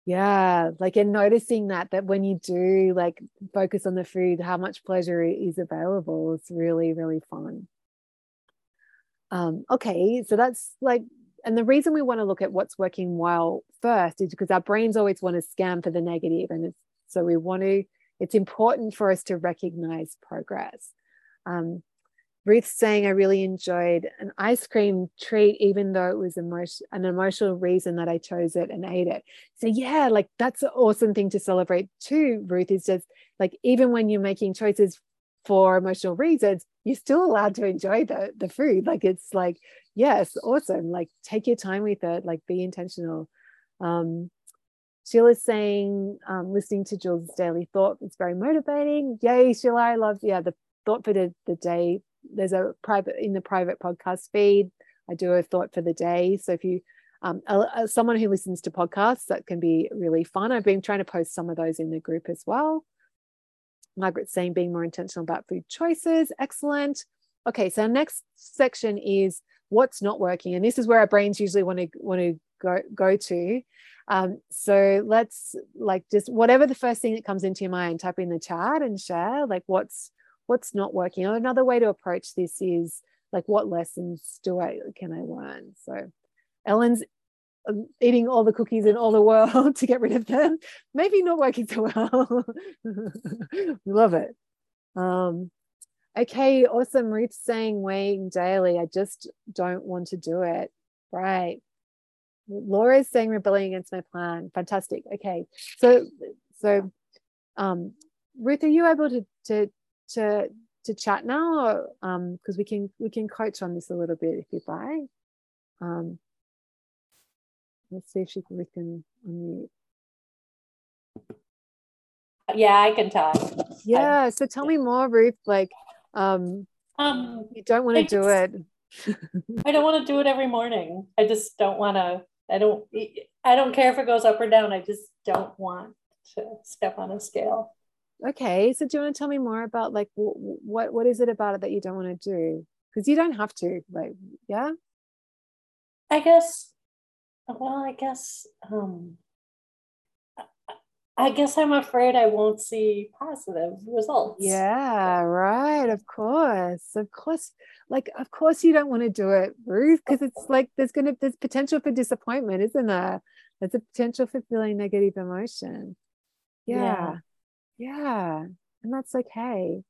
Yeah. Like, and noticing that, that when you do like focus on the food, how much pleasure is available. It's really, really fun. Um, okay. So that's like, and the reason we want to look at what's working well first is because our brains always want to scan for the negative. And it's, so we want to, it's important for us to recognize progress. Um, Ruth's saying, I really enjoyed an ice cream treat, even though it was emotion, an emotional reason that I chose it and ate it. So yeah, like that's an awesome thing to celebrate too, Ruth, is just like, even when you're making choices for emotional reasons, you're still allowed to enjoy the, the food. Like it's like, yes, awesome. Like take your time with it, like be intentional. Um, Sheila's saying, um, listening to Jules' daily thought, it's very motivating. Yay, Sheila, I love, yeah, the thought for the, the day. There's a private, in the private podcast feed, I do a thought for the day. So if you, um, a, a, someone who listens to podcasts, that can be really fun. I've been trying to post some of those in the group as well. Margaret's saying being more intentional about food choices. Excellent. Okay, so our next section is what's not working. And this is where our brains usually want to want to go, go to. Um, so let's like just whatever the first thing that comes into your mind, type in the chat and share like what's what's not working. Or another way to approach this is like what lessons do I can I learn? So Ellen's eating all the cookies in all the world to get rid of them, maybe not working so well. Love it. Um, okay, awesome. Ruth's saying weighing daily. I just don't want to do it. Right. Laura's saying rebelling against my plan. Fantastic. Okay, so so um, Ruth, are you able to to to, to chat now? Or, um, because we can we can coach on this a little bit if you'd like. Um. Let's see if she can, we can unmute. Yeah, I can talk. Yeah, so tell me more, Ruth. Like, um, um, you don't want to do it. I don't want to do it every morning. I just don't want to. I don't. I don't care if it goes up or down. I just don't want to step on a scale. Okay, so do you want to tell me more about like what what is it about it that you don't want to do? Because you don't have to. Like, yeah. I guess. Well, I guess um, I guess I'm afraid I won't see positive results. Yeah, right. Of course, of course. Like, of course, you don't want to do it, Ruth, because it's like there's gonna there's potential for disappointment, isn't there? There's a potential for feeling negative emotion. Yeah. Yeah. yeah. And that's okay.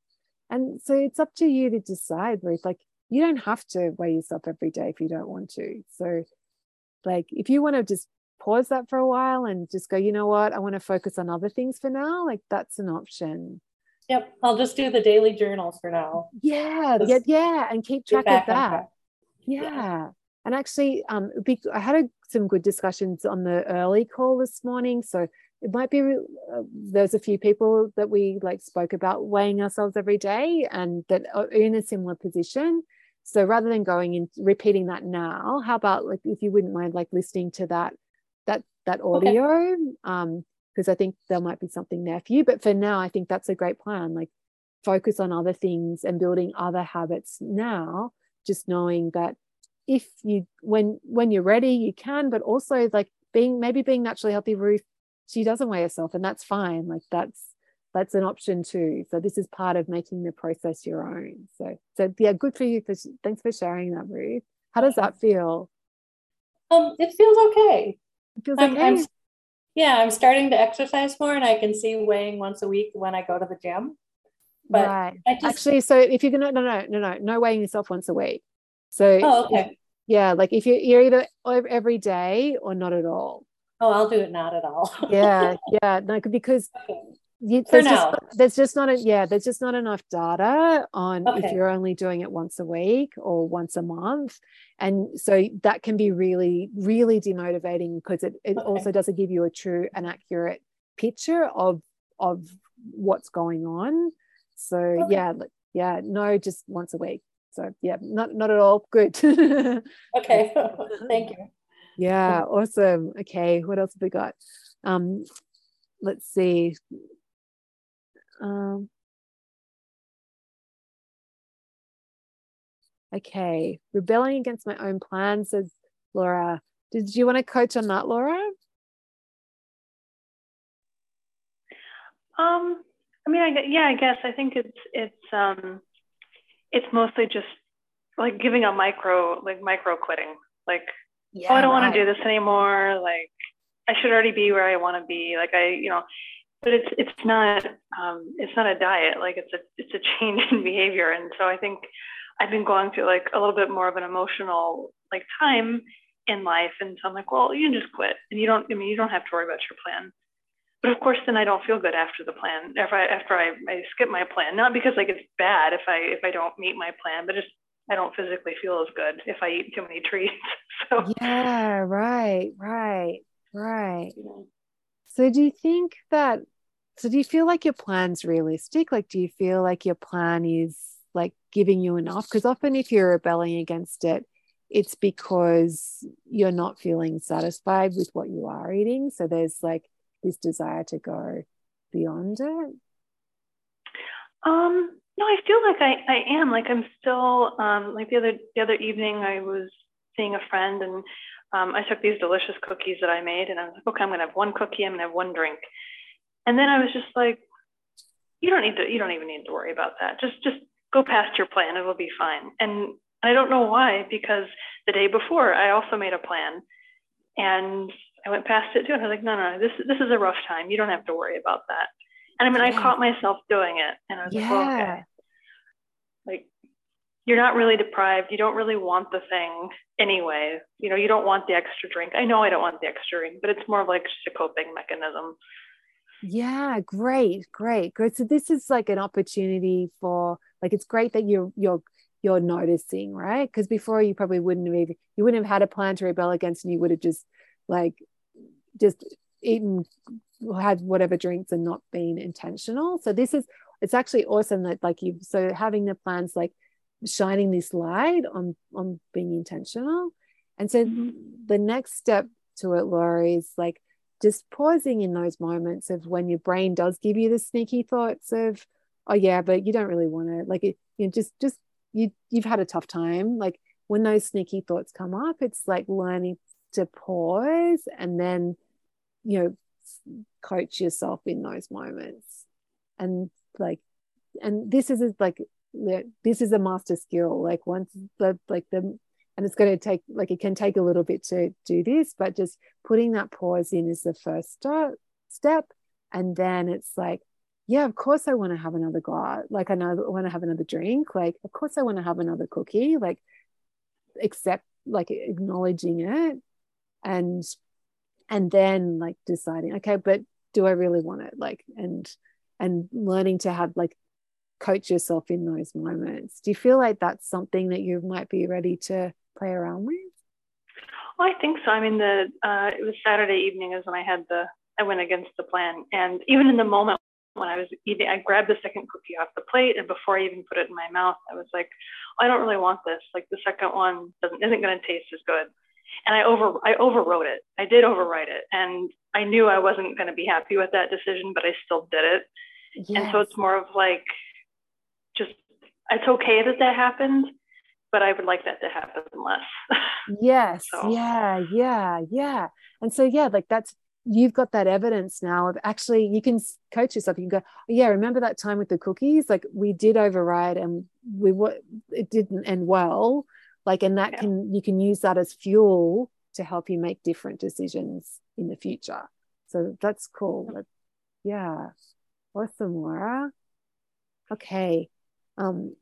And so it's up to you to decide, Ruth. Like, you don't have to weigh yourself every day if you don't want to. So like, if you want to just pause that for a while and just go, you know what, I want to focus on other things for now. Like, that's an option. Yep. I'll just do the daily journals for now. Yeah. Just yeah. Yeah. And keep track of that. Yeah. yeah. And actually, um, be, I had a, some good discussions on the early call this morning. So it might be, uh, there's a few people that we like spoke about weighing ourselves every day and that are in a similar position. So rather than going and repeating that now, how about like, if you wouldn't mind like listening to that, that, that audio, okay. um, because I think there might be something there for you. But for now, I think that's a great plan. Like, focus on other things and building other habits now, just knowing that if you, when, when you're ready, you can, but also like being, maybe being naturally healthy, Ruth, she doesn't weigh herself, and that's fine. Like, that's, that's an option too. So this is part of making the process your own. So, so yeah, good for you. For, thanks for sharing that, Ruth. How does that feel? Um, it feels okay. It feels I'm, okay. I'm, Yeah, I'm starting to exercise more, and I can see weighing once a week when I go to the gym. But right. I just... actually, so if you're gonna, no, no, no, no, no weighing yourself once a week. So, oh, okay, if, yeah, like if you're, you're either every day or not at all. Oh, I'll do it not at all. yeah, yeah, no, because okay. you, there's, just, there's just not, a, yeah, there's just not enough data on okay. if you're only doing it once a week or once a month. And so that can be really, really demotivating, because it, it okay. also doesn't give you a true and accurate picture of of what's going on. So okay. yeah, yeah, no, just once a week. So yeah, not not at all. Good. Okay, thank you. Yeah, awesome. Okay, what else have we got? Um, let's see. Um. Okay, rebelling against my own plan, says Laura. Did you want to coach on that, Laura? Um, I mean, I, yeah, I guess I think it's it's um, it's mostly just like giving a micro, like micro quitting, like yeah, oh, I don't right. want to do this anymore. Like, I should already be where I want to be. Like, I, you know, but it's it's not um, it's not a diet. Like, it's a it's a change in behavior, and so I think. I've been going through like a little bit more of an emotional like time in life. And so I'm like, well, you can just quit, and you don't, I mean, you don't have to worry about your plan. But of course, then I don't feel good after the plan, if I, after I, I skip my plan, not because like it's bad if I, if I don't meet my plan, but just, I don't physically feel as good if I eat too many treats. So yeah, right, right, right. Yeah. So do you think that, so do you feel like your plan's realistic? Like, do you feel like your plan is like giving you enough? Because often if you're rebelling against it, it's because you're not feeling satisfied with what you are eating. So there's like this desire to go beyond it. Um, no, I feel like I, I am. Like, I'm still, um, like the other, the other evening I was seeing a friend, and um, I took these delicious cookies that I made, and I was like, okay, I'm going to have one cookie, I'm going to have one drink. And then I was just like, you don't need to, you don't even need to worry about that. Just, just, go past your plan, it'll be fine. And I don't know why, because the day before I also made a plan and I went past it too. And I was like, no, no, this, this is a rough time. You don't have to worry about that. And I mean, yeah. I caught myself doing it, and I was yeah. like, well, okay. Like, you're not really deprived. You don't really want the thing anyway. You know, you don't want the extra drink. I know I don't want the extra drink, but it's more of like just a coping mechanism. Yeah. Great. Great. Good. So this is like an opportunity for, like, it's great that you're, you're, you're noticing, right? Because before you probably wouldn't have even, you wouldn't have had a plan to rebel against, and you would have just like, just eaten, had whatever drinks and not been intentional. So this is, it's actually awesome that like you, so having the plan's like shining this light on, on being intentional. And so mm-hmm. the next step to it, Laura, is like just pausing in those moments of when your brain does give you the sneaky thoughts of, oh yeah, but you don't really want to, like, it, you know, just, just, you, you've had a tough time. Like, when those sneaky thoughts come up, it's like learning to pause and then, you know, coach yourself in those moments. And like, and this is like, this is a master skill. Like, once the, like the, and it's going to take, like, it can take a little bit to do this, but just putting that pause in is the first step. And then it's like, yeah, of course I want to have another glass. Like, I know I want to have another drink. Like, of course I want to have another cookie. Like, accept, like acknowledging it, and and then like deciding, okay, but do I really want it? Like, and and learning to have like coach yourself in those moments. Do you feel like that's something that you might be ready to play around with? Well, I think so. I mean, the uh, it was Saturday evening is when I had the I went against the plan, and even in the moment when I was eating, I grabbed the second cookie off the plate, and before I even put it in my mouth, I was like, oh, I don't really want this. Like, the second one doesn't isn't going to taste as good. And I over I overrode it. I did override it, and I knew I wasn't going to be happy with that decision, but I still did it. Yes. And so it's more of like, just, it's okay that that happened, but I would like that to happen less. Yes. So. Yeah. Yeah. Yeah. And so, yeah, like that's, you've got that evidence now of actually, you can coach yourself. You can go, yeah, remember that time with the cookies? Like, we did override, and we were, it didn't end well. Like, and that yeah. can, you can use that as fuel to help you make different decisions in the future. So that's cool. That's, yeah. Awesome, Laura. Okay. Um,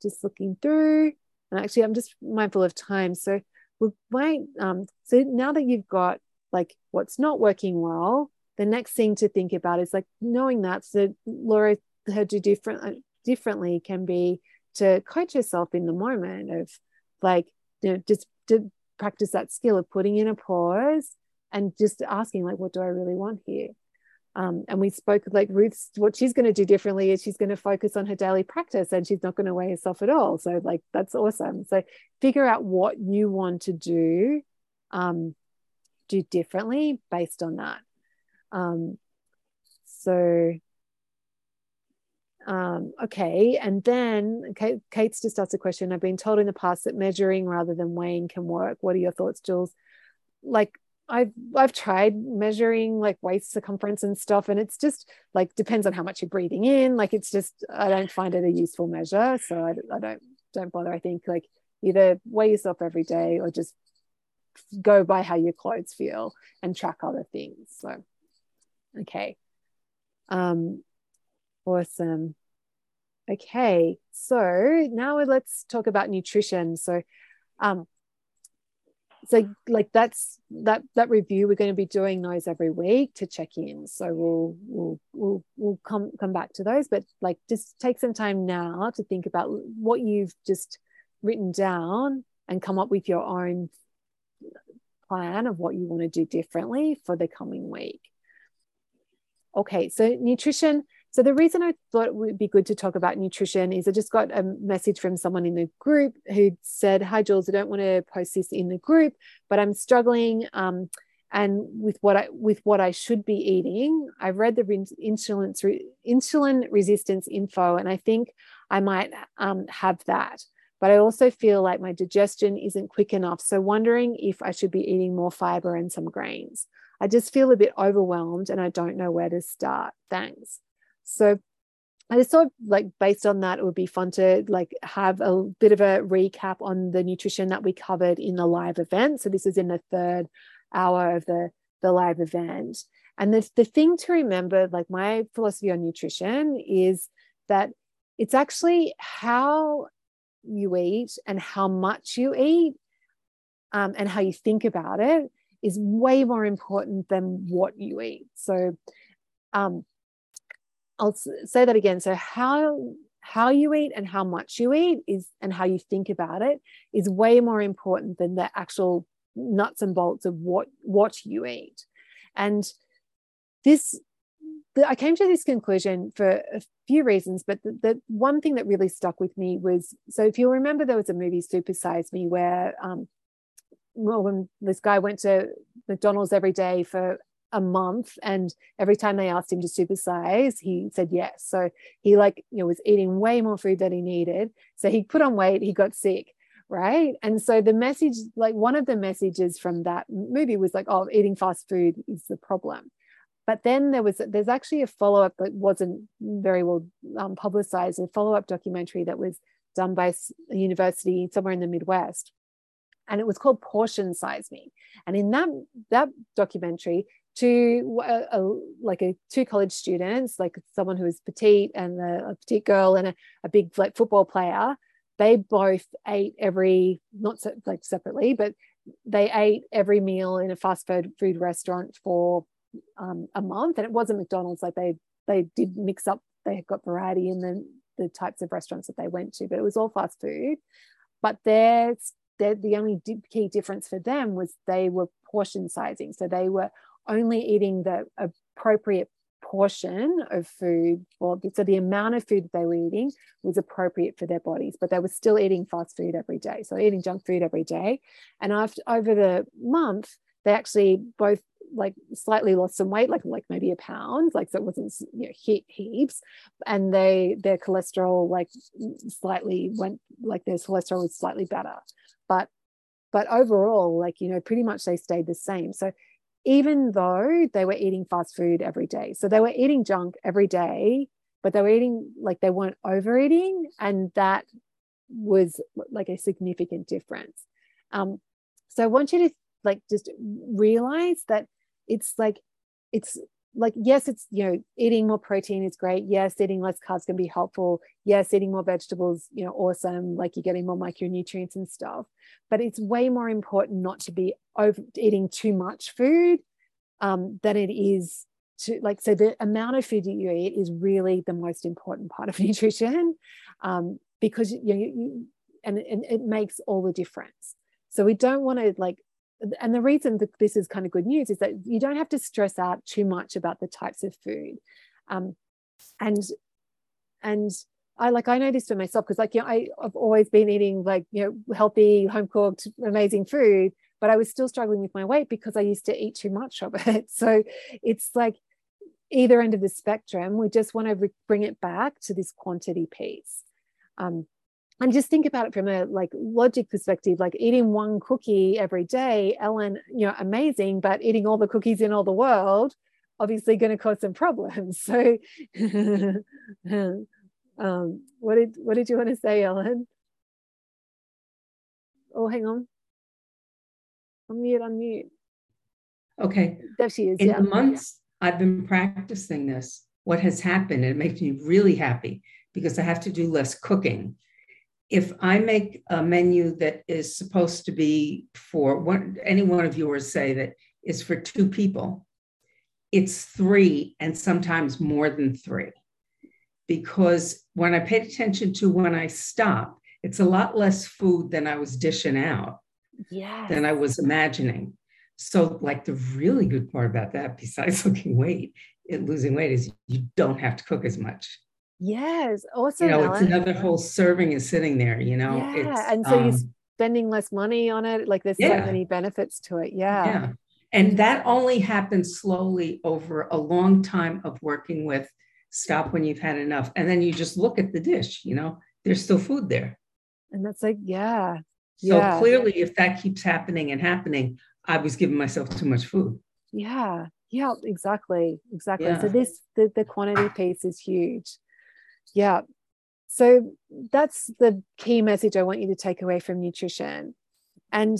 just looking through, and actually I'm just mindful of time. So we might, um, so now that you've got like what's not working well, the next thing to think about is like knowing that. So Laura heard you different, uh, differently can be to coach yourself in the moment of like, you know, just to practice that skill of putting in a pause and just asking like, what do I really want here? Um, and we spoke like Ruth's, what she's going to do differently is she's going to focus on her daily practice, and she's not going to weigh herself at all. So like, that's awesome. So figure out what you want to do, um, do differently based on that. Um, so, um, okay. And then Kate, Kate's just asked a question. I've been told in the past that measuring rather than weighing can work. What are your thoughts, Jules? Like, I've I've tried measuring like waist circumference and stuff, and it's just like depends on how much you're breathing in. Like, it's just, I don't find it a useful measure, so I, I don't don't bother. I think like either weigh yourself every day or just go by how your clothes feel and track other things. So okay, um, awesome. Okay, so now let's talk about nutrition. So, um. So like that's that that review, we're going to be doing those every week to check in. So we'll we'll we'll we'll come come back to those, but like just take some time now to think about what you've just written down and come up with your own plan of what you want to do differently for the coming week. Okay, so nutrition. So the reason I thought it would be good to talk about nutrition is I just got a message from someone in the group who said, hi, Jules, I don't want to post this in the group, but I'm struggling um, and with what I with what I should be eating. I've read the insulin, insulin resistance info, and I think I might um, have that. But I also feel like my digestion isn't quick enough. So wondering if I should be eating more fiber and some grains. I just feel a bit overwhelmed and I don't know where to start. Thanks. So I just thought like based on that, it would be fun to like have a bit of a recap on the nutrition that we covered in the live event. So this is in the third hour of the, the live event. And the, the thing to remember, like my philosophy on nutrition is that it's actually how you eat and how much you eat um, and how you think about it is way more important than what you eat. So, um, I'll say that again. So how how you eat and how much you eat is, and how you think about it is way more important than the actual nuts and bolts of what what you eat. And this, I came to this conclusion for a few reasons, but the, the one thing that really stuck with me was, so if you remember, there was a movie, Super Size Me, where um, well, when this guy went to McDonald's every day for a month, and every time they asked him to supersize, he said yes. So he like, you know, was eating way more food than he needed. So he put on weight, he got sick, right? And so the message, like one of the messages from that movie was like, oh, eating fast food is the problem. But then there was, there's actually a follow-up that wasn't very well um, publicized, a follow-up documentary that was done by a university somewhere in the Midwest. And it was called Portion Size Me. And in that, that documentary, two uh, uh, like a two college students, like someone who was petite and the, a petite girl and a, a big like football player. They both ate every, not so, like separately, but they ate every meal in a fast food food restaurant for um, a month. And it wasn't McDonald's. Like they they did mix up. They got variety in the the types of restaurants that they went to, but it was all fast food. But their, their, the only key difference for them was they were portion sizing. So they were only eating the appropriate portion of food, or so the amount of food that they were eating was appropriate for their bodies, but they were still eating fast food every day, so eating junk food every day. And after, over the month, they actually both like slightly lost some weight, like like maybe a pound, like so it wasn't, you know, he- heaps. And they their cholesterol like slightly went, like their cholesterol was slightly better, but but overall, like, you know, pretty much they stayed the same. So even though they were eating fast food every day. So they were eating junk every day, but they were eating, like they weren't overeating. And that was like a significant difference. Um, so I want you to like, just realize that it's like, it's like, yes, it's, you know, eating more protein is great. Yes, eating less carbs can be helpful. Yes, eating more vegetables, you know, awesome. Like you're getting more micronutrients and stuff. But it's way more important not to be over eating too much food um, than it is to like, so the amount of food that you eat is really the most important part of nutrition um, because, you know, you, and, and it makes all the difference. So we don't want to like, and the reason that this is kind of good news is that you don't have to stress out too much about the types of food. Um, and, and I like, I know this for myself, cause like, you know, I, I've always been eating like, you know, healthy, home cooked, amazing food, but I was still struggling with my weight because I used to eat too much of it. So it's like either end of the spectrum, we just want to re- bring it back to this quantity piece. Um, And just think about it from a like logic perspective, like eating one cookie every day, Ellen, you know, amazing, but eating all the cookies in all the world, obviously going to cause some problems. So um, what did, what did you want to say, Ellen? Oh, hang on. Unmute, unmute. Okay. There she is. In yeah. the months I've been practicing this, what has happened, and it makes me really happy because I have to do less cooking. If I make a menu that is supposed to be for one, any one of yours say that is for two people, it's three and sometimes more than three. Because when I paid attention to when I stop, it's a lot less food than I was dishing out yes. than I was imagining. So like the really good part about that, besides looking weight, it, losing weight is you don't have to cook as much. Yes. Also, you know, Ellen, it's another whole serving is sitting there, you know. Yeah. It's, and so um, you're spending less money on it. Like there's yeah. so many benefits to it. Yeah. yeah. And that only happens slowly over a long time of working with stop when you've had enough. And then you just look at the dish, you know, there's still food there. And that's like, yeah. So yeah. clearly if that keeps happening and happening, I was giving myself too much food. Yeah. Yeah, exactly. Exactly. Yeah. So this, the, the quantity piece is huge. Yeah. So that's the key message I want you to take away from nutrition. And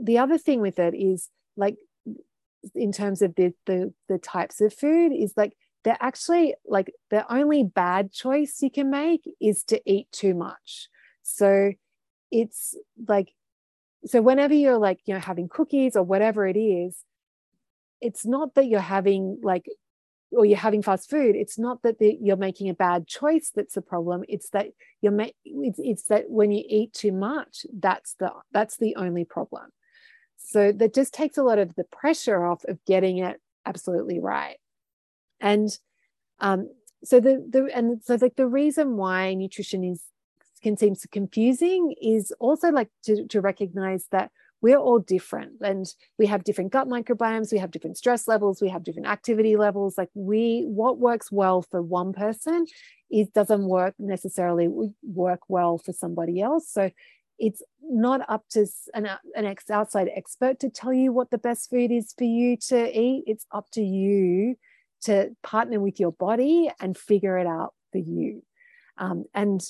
the other thing with it is like, in terms of the, the, the types of food is like, they're actually like the only bad choice you can make is to eat too much. So it's like, so whenever you're like, you know, having cookies or whatever it is, it's not that you're having like, or you're having fast food, it's not that the, you're making a bad choice that's the problem. It's that you're ma- it's, it's that when you eat too much, that's the that's the only problem. So that just takes a lot of the pressure off of getting it absolutely right. And um, so the the and so like the reason why nutrition is can seem so confusing is also like to, to recognize that we're all different and we have different gut microbiomes, we have different stress levels, we have different activity levels. Like we, what works well for one person is doesn't work necessarily work well for somebody else. So it's not up to an, an ex outside expert to tell you what the best food is for you to eat. It's up to you to partner with your body and figure it out for you. Um, and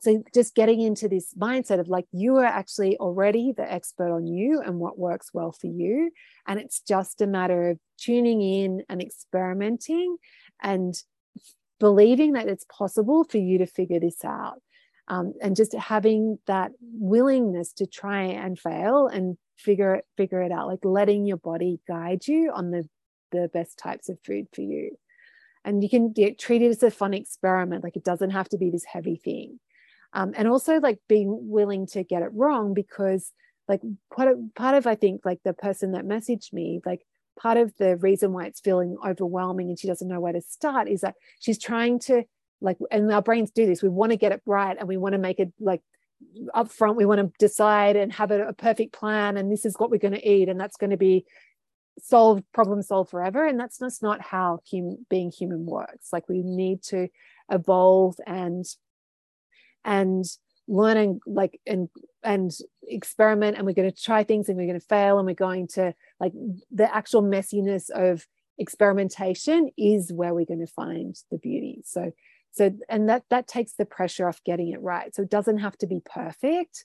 So just getting into this mindset of like, you are actually already the expert on you and what works well for you. And it's just a matter of tuning in and experimenting and believing that it's possible for you to figure this out. Um, and just having that willingness to try and fail and figure, figure it out, like letting your body guide you on the, the best types of food for you. And you can yeah, treat it as a fun experiment. Like it doesn't have to be this heavy thing. Um, and also like being willing to get it wrong, because like part of, part of, I think like the person that messaged me, like part of the reason why it's feeling overwhelming and she doesn't know where to start is that she's trying to like, and our brains do this. We want to get it right. And we want to make it like upfront. We want to decide and have a, a perfect plan. And this is what we're going to eat. And that's going to be solved, problem solved forever. And that's just not how hum, being human works. Like we need to evolve and, and learn and like and and experiment, and we're going to try things and we're going to fail, and we're going to like the actual messiness of experimentation is where we're going to find the beauty. So so and that that takes the pressure off getting it right. So it doesn't have to be perfect,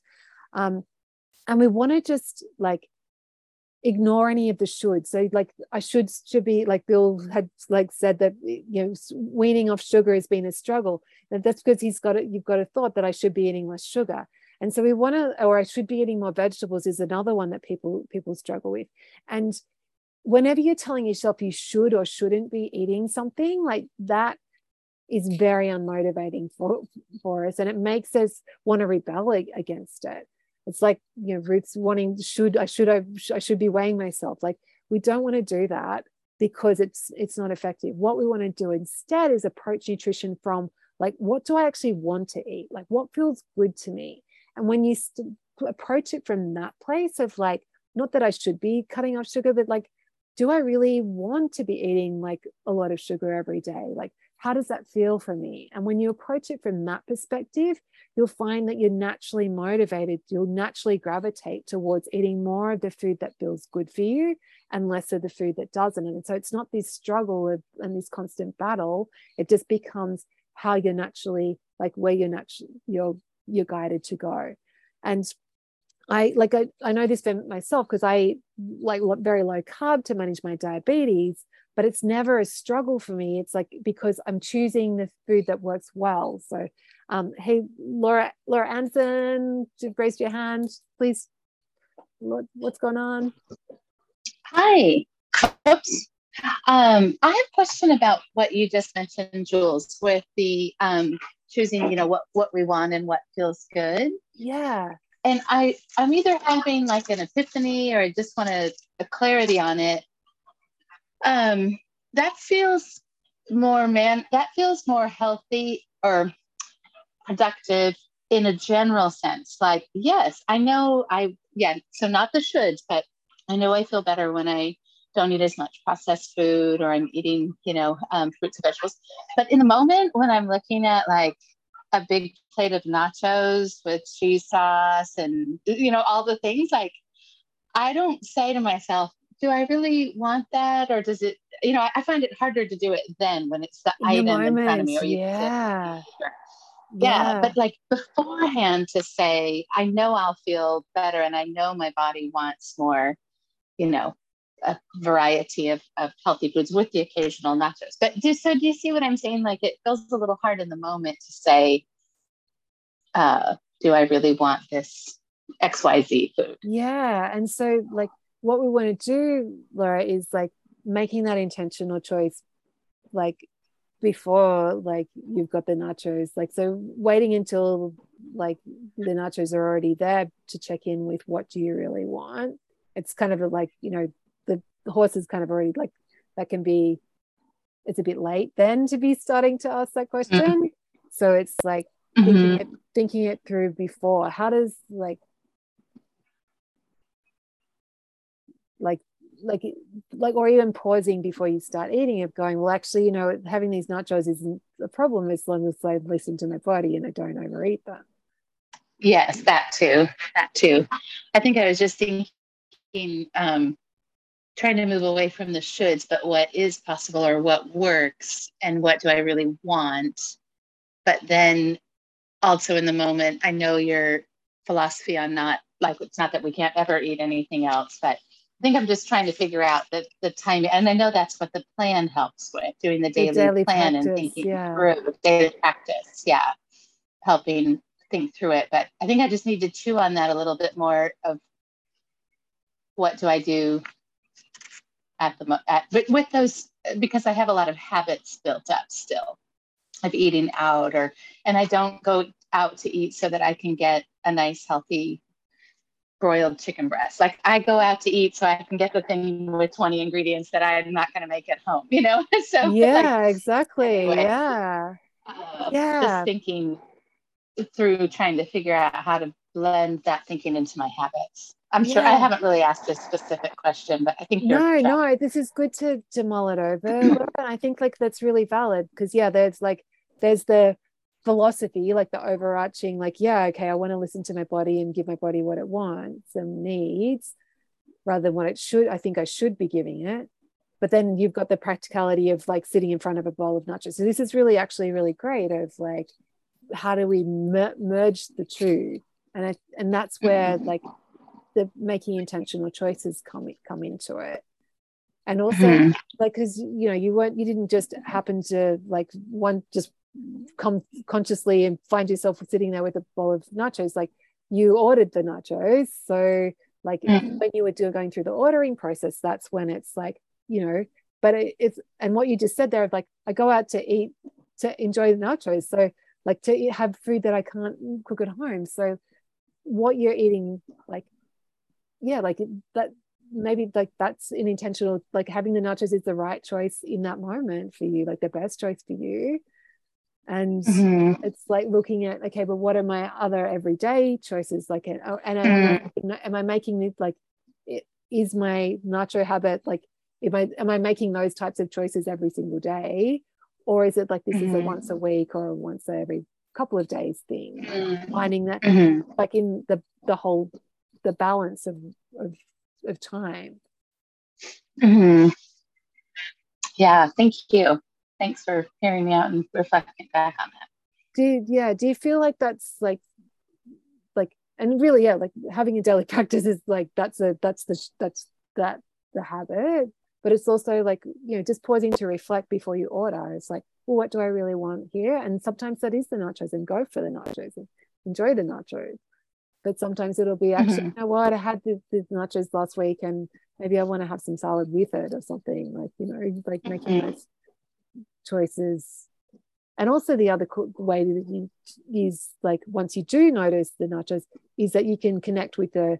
um, and we want to just like ignore any of the shoulds. So like I should should be like Bill had like said that, you know, weaning off sugar has been a struggle. And that's because he's got it. You've got a thought that I should be eating less sugar. And so we want to, or I should be eating more vegetables is another one that people, people struggle with. And whenever you're telling yourself you should or shouldn't be eating something, like that is very unmotivating for, for us. And it makes us want to rebel against it. It's like, you know, Ruth's wanting, should I should I, I should be weighing myself. Like we don't want to do that because it's it's not effective. What we want to do instead is approach nutrition from like, what do I actually want to eat? Like what feels good to me? And when you st- approach it from that place of like, not that I should be cutting off sugar, but like, do I really want to be eating like a lot of sugar every day? Like, how does that feel for me? And when you approach it from that perspective, you'll find that you're naturally motivated. You'll naturally gravitate towards eating more of the food that feels good for you and less of the food that doesn't. And so it's not this struggle of, and this constant battle. It just becomes how you're naturally, like where you're naturally, you're, you're guided to go. And I like, I, I know this for myself because I eat like very low carb to manage my diabetes, but it's never a struggle for me. It's like, because I'm choosing the food that works well. So, um, hey, Laura, Laura Anderson, you've raised your hand, please. What, what's going on? Hi. Oops. Um, I have a question about what you just mentioned, Jules, with the um, choosing, you know, what, what we want and what feels good. Yeah. And I, I'm either having like an epiphany or I just want a, a clarity on it. Um, that feels more man, that feels more healthy or productive in a general sense. Like, yes, I know I, yeah. So not the shoulds, but I know I feel better when I don't eat as much processed food or I'm eating, you know, um, fruits and vegetables. But in the moment when I'm looking at like a big plate of nachos with cheese sauce and, you know, all the things, like, I don't say to myself, do I really want that? Or does it, you know, I, I find it harder to do it then when it's the in item moments, in front of me. Or you yeah. Sure. yeah. Yeah. But like beforehand to say, I know I'll feel better and I know my body wants more, you know, a variety of, of healthy foods with the occasional nachos. But do, so do you see what I'm saying? Like it feels a little hard in the moment to say, uh, do I really want this X Y Z food? Yeah. And so like, what we want to do, Laura, is like making that intentional choice, like before, like you've got the nachos, like, so waiting until like the nachos are already there to check in with what do you really want. It's kind of a, like, you know, the horse is kind of already like, that can be, it's a bit late then to be starting to ask that question. Mm-hmm. So it's like mm-hmm. thinking it, thinking it through before. How does like, like like like or even pausing before you start eating it, going, well, actually, you know, having these nachos isn't a problem as long as I listen to my body and I don't overeat them. Yes, that too. That too. I think I was just thinking um trying to move away from the shoulds, but what is possible or what works and what do I really want? But then also in the moment. I know your philosophy on not, like, it's not that we can't ever eat anything else, but I think I'm just trying to figure out the, the timing. And I know that's what the plan helps with, doing the daily, the daily plan practice, and thinking yeah. through daily practice. Yeah. Helping think through it. But I think I just need to chew on that a little bit more of what do I do at the, at, but with those, because I have a lot of habits built up still of eating out, or, and I don't go out to eat so that I can get a nice, healthy broiled chicken breast. Like, I go out to eat so I can get the thing with twenty ingredients that I'm not going to make at home, you know? So yeah, like, exactly. Anyway, yeah. Uh, yeah. Just thinking through, trying to figure out how to blend that thinking into my habits. I'm sure yeah. I haven't really asked this specific question, but I think you're no, no, this is good to, to mull it over. And I think like that's really valid because yeah, there's like, there's the philosophy, like the overarching, like, yeah, okay, I want to listen to my body and give my body what it wants and needs rather than what it should, I think I should be giving it. But then you've got the practicality of like sitting in front of a bowl of nachos. So this is really actually really great of like, how do we mer- merge the two? And I, and that's where like, the making intentional choices come come into it. And also mm-hmm. like, because you know, you weren't you didn't just happen to like one just come consciously and find yourself sitting there with a bowl of nachos. Like, you ordered the nachos, so like mm-hmm. when you were doing going through the ordering process, that's when it's like, you know, but it, it's and what you just said there of like, I go out to eat to enjoy the nachos, so like to eat, have food that I can't cook at home. So what you're eating, like yeah, like that, maybe like that's an intentional, like having the nachos is the right choice in that moment for you, like the best choice for you. And mm-hmm. it's like looking at, okay, but what are my other everyday choices? Like, and, and mm-hmm. am, I, am I making this, like, is my nacho habit, like, am I, am I making those types of choices every single day? Or is it like, this mm-hmm. is a once a week or a once every couple of days thing? Mm-hmm. Finding that mm-hmm. like in the, the whole, the balance of of, of time. Mm-hmm. Yeah, thank you. Thanks for hearing me out and reflecting back on that. Do you, yeah, do you feel like that's like like and really yeah, like having a daily practice is like that's a that's the that's that the habit, but it's also like, you know, just pausing to reflect before you order. It's like, well, what do I really want here? And sometimes that is the nachos, and go for the nachos and enjoy the nachos. But sometimes it'll be actually, mm-hmm. you know what, I had these nachos last week and maybe I want to have some salad with it or something. Like, you know, like mm-hmm. making those choices. And also the other way that you is like, once you do notice the nachos, is that you can connect with the,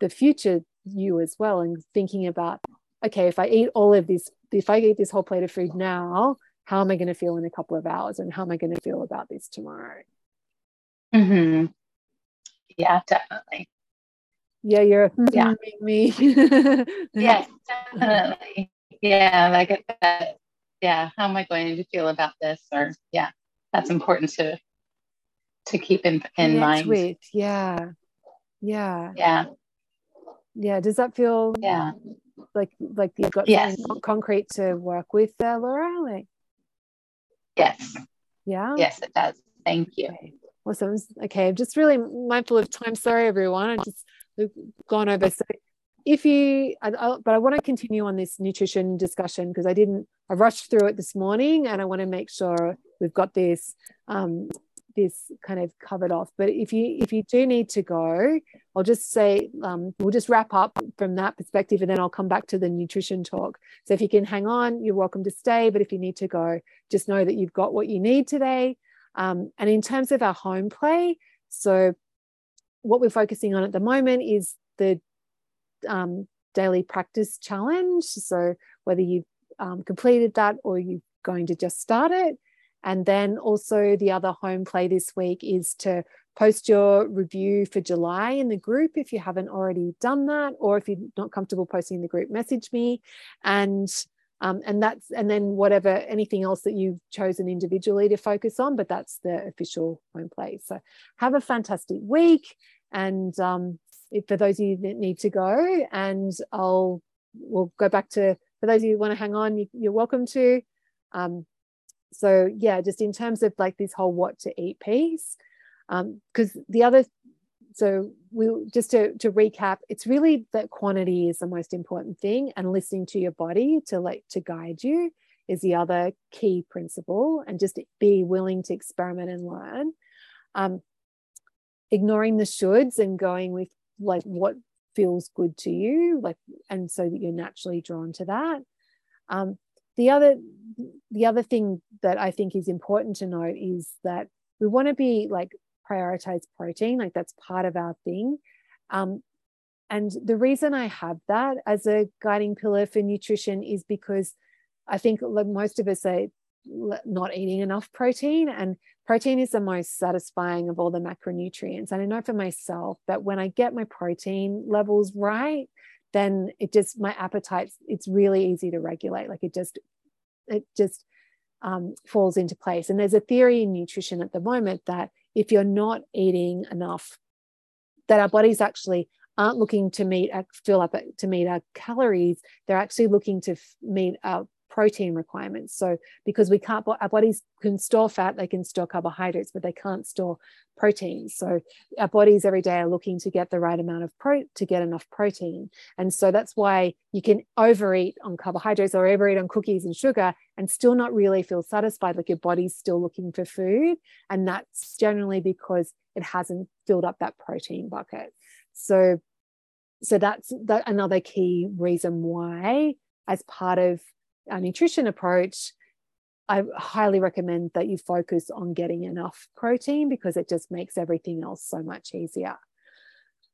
the future you as well, and thinking about, okay, if I eat all of this, if I eat this whole plate of food now, how am I going to feel in a couple of hours, and how am I going to feel about this tomorrow? Mm-hmm. Yeah, definitely. Yeah, you're yeah. me. Yes, definitely. Yeah, like that. Yeah, how am I going to feel about this? Or yeah, that's important to to keep in in yeah, mind. With. Yeah, yeah, yeah, yeah. Does that feel yeah like like you've got yes. something concrete to work with, uh, Laura? Like, yes. Yeah. Yes, it does. Thank you. Okay. Awesome. Okay, I'm just really mindful of time. Sorry, everyone. I've just gone over. So if you, I, I, but I want to continue on this nutrition discussion because I didn't, I rushed through it this morning, and I want to make sure we've got this, um, this kind of covered off. But if you, if you do need to go, I'll just say, um, we'll just wrap up from that perspective, and then I'll come back to the nutrition talk. So if you can hang on, you're welcome to stay. But if you need to go, just know that you've got what you need today. Um, and in terms of our home play, so what we're focusing on at the moment is the um, daily practice challenge. So whether you've um, completed that or you're going to just start it. And then also the other home play this week is to post your review for July in the group if you haven't already done that, or if you're not comfortable posting in the group, message me. And Um, and that's, and then whatever, anything else that you've chosen individually to focus on, but that's the official home play. So have a fantastic week. And um, if, for those of you that need to go, and I'll, we'll go back to, for those of you who want to hang on, you, you're welcome to. Um, so yeah, just in terms of like this whole what to eat piece, Because um, the other, so we just to, to recap, it's really that quantity is the most important thing, and listening to your body to like to guide you is the other key principle, and just be willing to experiment and learn. Um, ignoring the shoulds and going with like what feels good to you, like, and so that you're naturally drawn to that. Um, the other, the other thing that I think is important to note is that we want to be like prioritize protein, like that's part of our thing. Um, and the reason I have that as a guiding pillar for nutrition is because I think like most of us are not eating enough protein, and protein is the most satisfying of all the macronutrients. And I know for myself that when I get my protein levels right, then it just, my appetite, it's really easy to regulate. Like it just, it just um, falls into place. And there's a theory in nutrition at the moment that if you're not eating enough, that our bodies actually aren't looking to meet, fill up to meet our calories. They're actually looking to meet our protein requirements. So because we can't, our bodies can store fat, they can store carbohydrates, but they can't store protein. So our bodies every day are looking to get the right amount of pro to get enough protein. And so that's why you can overeat on carbohydrates or overeat on cookies and sugar and still not really feel satisfied. Like your body's still looking for food. And that's generally because it hasn't filled up that protein bucket. So, so that's that another key reason why, as part of our nutrition approach, I highly recommend that you focus on getting enough protein, because it just makes everything else so much easier.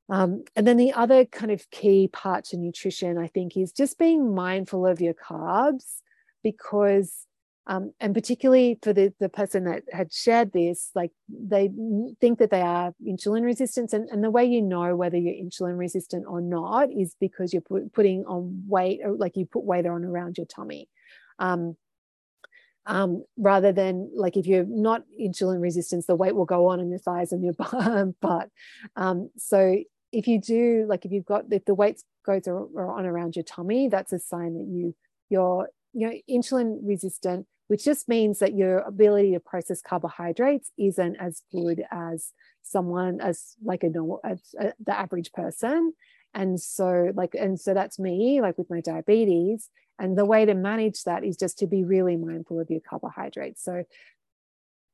Um, and then the other kind of key part to nutrition, I think, is just being mindful of your carbs, because um, and particularly for the, the person that had shared this, like they think that they are insulin resistant, and, and the way you know whether you're insulin resistant or not is because you're put, putting on weight, or like you put weight on around your tummy. Um, um, rather than like if you're not insulin resistant, the weight will go on in your thighs and your butt. Um, so if you do, like if you've got, if the weight goes on around your tummy, that's a sign that you, you're, you know, insulin resistant, which just means that your ability to process carbohydrates isn't as good as someone as like a normal, as a, the average person. And so like, and so that's me, like with my diabetes, and the way to manage that is just to be really mindful of your carbohydrates. So,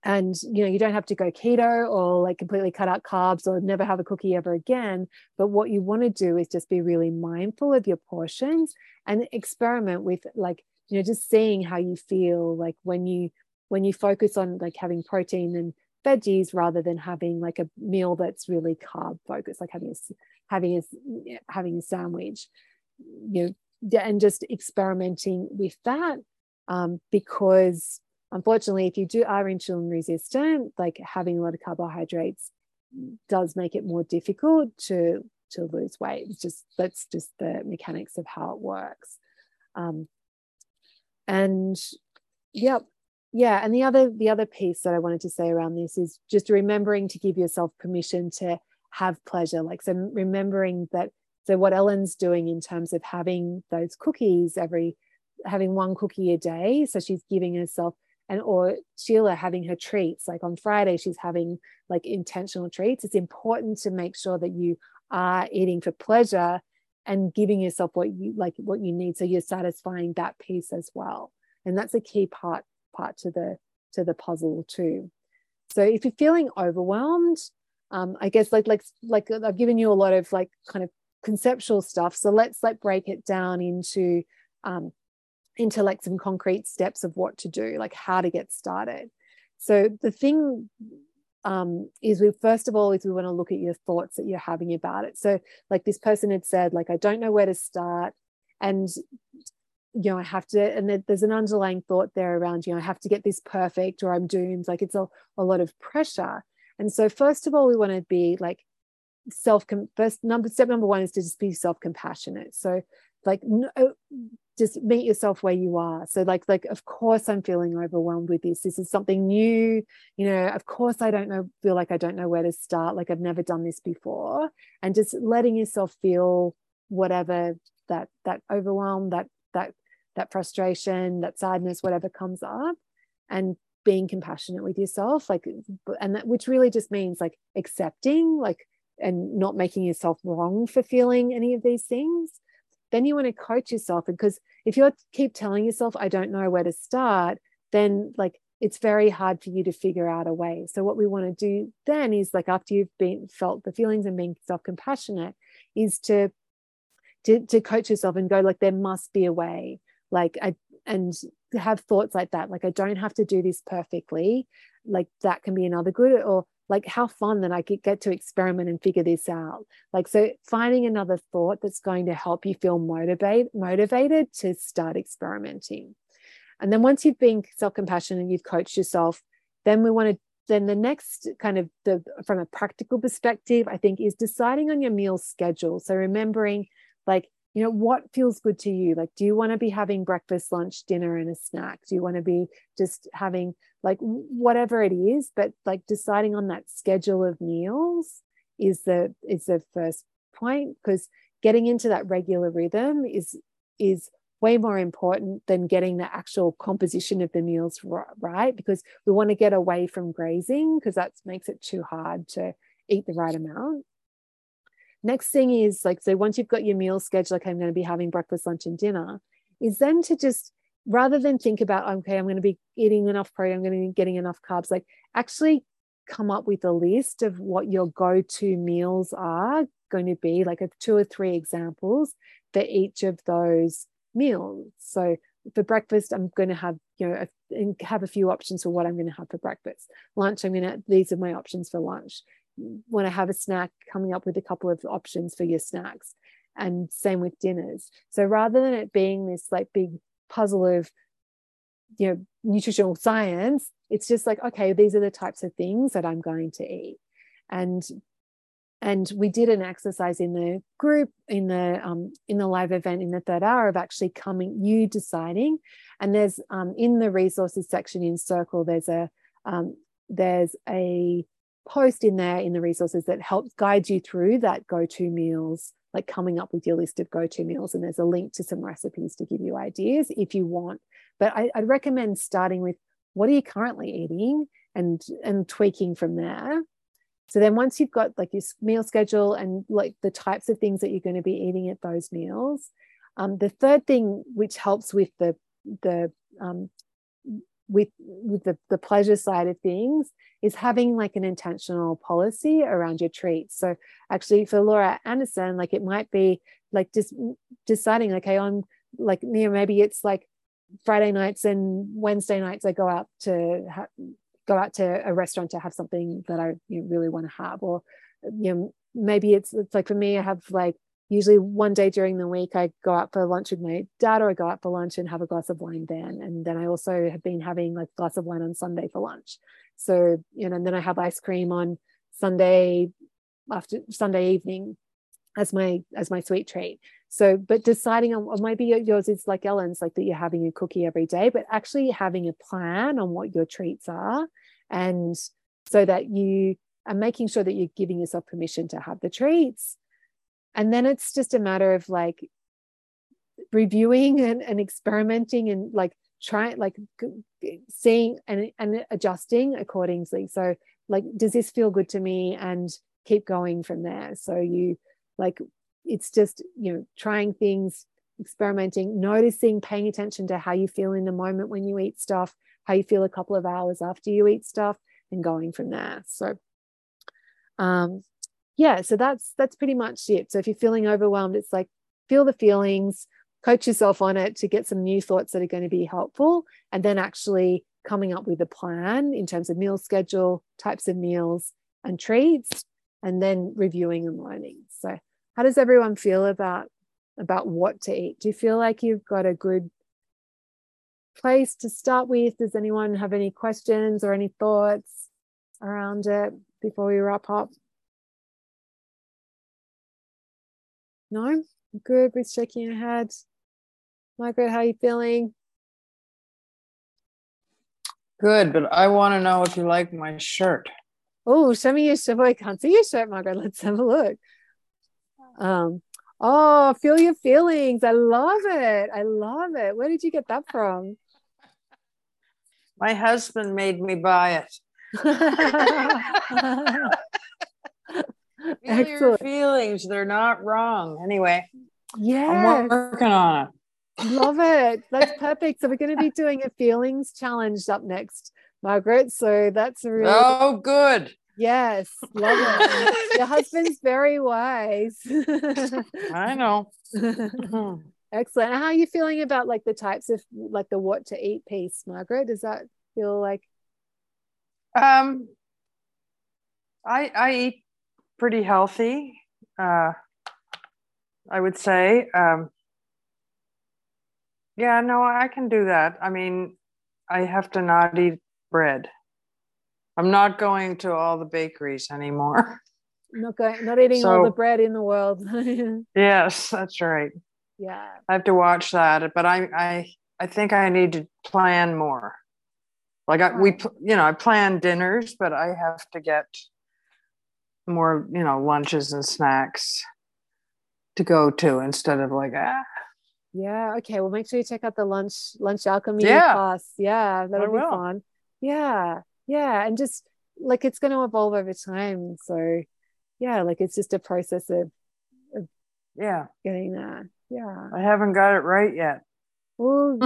and, you know, you don't have to go keto or like completely cut out carbs or never have a cookie ever again. But what you want to do is just be really mindful of your portions and experiment with like, you know, just seeing how you feel, like when you when you focus on like having protein and veggies rather than having like a meal that's really carb focused, like having a, having a, having a sandwich, you know, and just experimenting with that, um, because unfortunately, if you do are insulin resistant, like having a lot of carbohydrates does make it more difficult to to lose weight. It's just that's just the mechanics of how it works. Um, And yep, yeah. And the other the other piece that I wanted to say around this is just remembering to give yourself permission to have pleasure. Like, so remembering that, so what Ellen's doing in terms of having those cookies every, having one cookie a day. So she's giving herself, and or Sheila having her treats. Like on Friday, she's having like intentional treats. It's important to make sure that you are eating for pleasure and giving yourself what you like, what you need, so you're satisfying that piece as well. And that's a key part part to the to the puzzle too. So if you're feeling overwhelmed, um, I guess like like like I've given you a lot of like kind of conceptual stuff. So let's like break it down into um, into like some concrete steps of what to do, like how to get started. So the thing. Um, is we first of all is we want to look at your thoughts that you're having about it. So like this person had said, like, I don't know where to start, and you know I have to, and there's an underlying thought there around, you know, I have to get this perfect or I'm doomed. Like it's a, a lot of pressure. And so first of all, we want to be like self first number step number one is to just be self-compassionate. So like no, just meet yourself where you are. So like, like, of course I'm feeling overwhelmed with this. This is something new, you know, of course I don't know, feel like I don't know where to start. Like I've never done this before. And just letting yourself feel whatever that, that overwhelm, that, that, that frustration, that sadness, whatever comes up, and being compassionate with yourself, like, and that, which really just means like accepting, like, and not making yourself wrong for feeling any of these things. Then you want to coach yourself, because if you keep telling yourself, I don't know where to start, then like it's very hard for you to figure out a way. So what we want to do then is, like, after you've been felt the feelings and being self-compassionate, is to, to to coach yourself and go, like, there must be a way. Like, I, and have thoughts like that, like, I don't have to do this perfectly. Like, that can be another good, or like, how fun that I could get to experiment and figure this out. Like, so finding another thought that's going to help you feel motivate, motivated to start experimenting. And then once you've been self-compassionate and you've coached yourself, then we want to, then the next kind of the, from a practical perspective, I think, is deciding on your meal schedule. So remembering, like, you know, what feels good to you? Like, do you want to be having breakfast, lunch, dinner, and a snack? Do you want to be just having, like, whatever it is? But like deciding on that schedule of meals is the, is the first point, because getting into that regular rhythm is, is way more important than getting the actual composition of the meals right, because we want to get away from grazing, because that makes it too hard to eat the right amount. Next thing is, like, so once you've got your meal schedule, like, I'm going to be having breakfast, lunch, and dinner, is then to just, rather than think about, okay, I'm going to be eating enough protein, I'm going to be getting enough carbs, like, actually come up with a list of what your go-to meals are going to be, like a two or three examples for each of those meals. So for breakfast, I'm going to have, you know, and have a few options for what I'm going to have for breakfast. Lunch, I'm going to, these are my options for lunch. When I have a snack, coming up with a couple of options for your snacks, and same with dinners. So rather than it being this like big puzzle of, you know, nutritional science, it's just like, okay, these are the types of things that I'm going to eat. And and we did an exercise in the group, in the um in the live event in the third hour, of actually coming, you deciding. And there's um in the resources section in Circle, there's a um there's a post in there in the resources that helps guide you through that go-to meals, like coming up with your list of go-to meals, and there's a link to some recipes to give you ideas if you want. But I, I'd recommend starting with, what are you currently eating, and and tweaking from there. So then once you've got like your meal schedule and like the types of things that you're going to be eating at those meals, um, the third thing which helps with the the um, with, with the, the pleasure side of things is having like an intentional policy around your treats. So actually for Laura Anderson, like it might be like just deciding, okay, on like, you know, maybe it's like Friday nights and Wednesday nights I go out to ha- go out to a restaurant to have something that I you know, really want to have. Or, you know, maybe it's, it's like for me, I have like usually one day during the week I go out for lunch with my dad, or I go out for lunch and have a glass of wine then. And then I also have been having like a glass of wine on Sunday for lunch. So, you know, and then I have ice cream on Sunday after Sunday evening as my, as my sweet treat. So, but deciding on, or maybe yours is like Ellen's, like that you're having a cookie every day, but actually having a plan on what your treats are. And so that you are making sure that you're giving yourself permission to have the treats. And then it's just a matter of like reviewing and, and experimenting and like trying, like seeing and, and adjusting accordingly. So like, does this feel good to me? And keep going from there. So you like, it's just, you know, trying things, experimenting, noticing, paying attention to how you feel in the moment when you eat stuff, how you feel a couple of hours after you eat stuff, and going from there. So, um, yeah, so that's that's pretty much it. So if you're feeling overwhelmed, it's like feel the feelings, coach yourself on it to get some new thoughts that are going to be helpful, and then actually coming up with a plan in terms of meal schedule, types of meals and treats, and then reviewing and learning. So how does everyone feel about, about what to eat? Do you feel like you've got a good place to start with? Does anyone have any questions or any thoughts around it before we wrap up? No? Good. With shaking your head. Margaret, how are you feeling? Good, but I want to know if you like my shirt. Oh, show me your shirt. Boy, I can't see your shirt, Margaret. Let's have a look. Um, oh, feel your feelings. I love it. I love it. Where did you get that from? My husband made me buy it. Feel your feelings. They're not wrong. Anyway. Yeah. I'm working on it. Love it. That's perfect. So we're going to be doing a feelings challenge up next, Margaret. So that's a really Oh, good. Yes. Love it. Your husband's very wise. I know. Excellent. How are you feeling about like the types of like the what to eat piece, Margaret? Does that feel like um I I eat pretty healthy, uh, I would say. Um, yeah, no, I can do that. I mean, I have to not eat bread. I'm not going to all the bakeries anymore. Not going, not eating so, all the bread in the world. Yes, that's right. Yeah, I have to watch that. But I, I, I think I need to plan more. Like I, we, you know, I plan dinners, but I have to get more, you know, lunches and snacks to go to instead of like ah. Yeah. Okay. Well, make sure you check out the lunch lunch alchemy yeah. class. Yeah, that'll I be will. fun. Yeah, yeah, and just like it's going to evolve over time. So, yeah, like it's just a process of, of yeah getting there. Yeah. I haven't got it right yet. Well,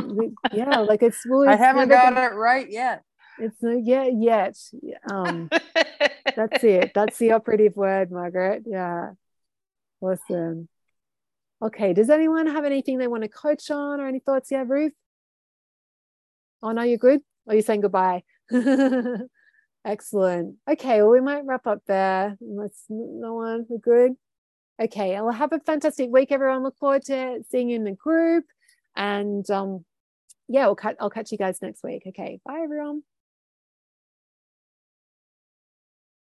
yeah, like it's. Well, it's I haven't got gonna, it right yet. It's not yet yet. Um. That's it. That's the operative word, Margaret. Yeah. Awesome. Okay. Does anyone have anything they want to coach on or any thoughts? Yeah, Ruth? Oh, no, you're good? Oh, you're saying goodbye. Excellent. Okay. Well, we might wrap up there. Unless no one, we're good. Okay. Well, have a fantastic week, everyone. Look forward to seeing you in the group. And um, yeah, we'll cut, I'll catch you guys next week. Okay. Bye, everyone.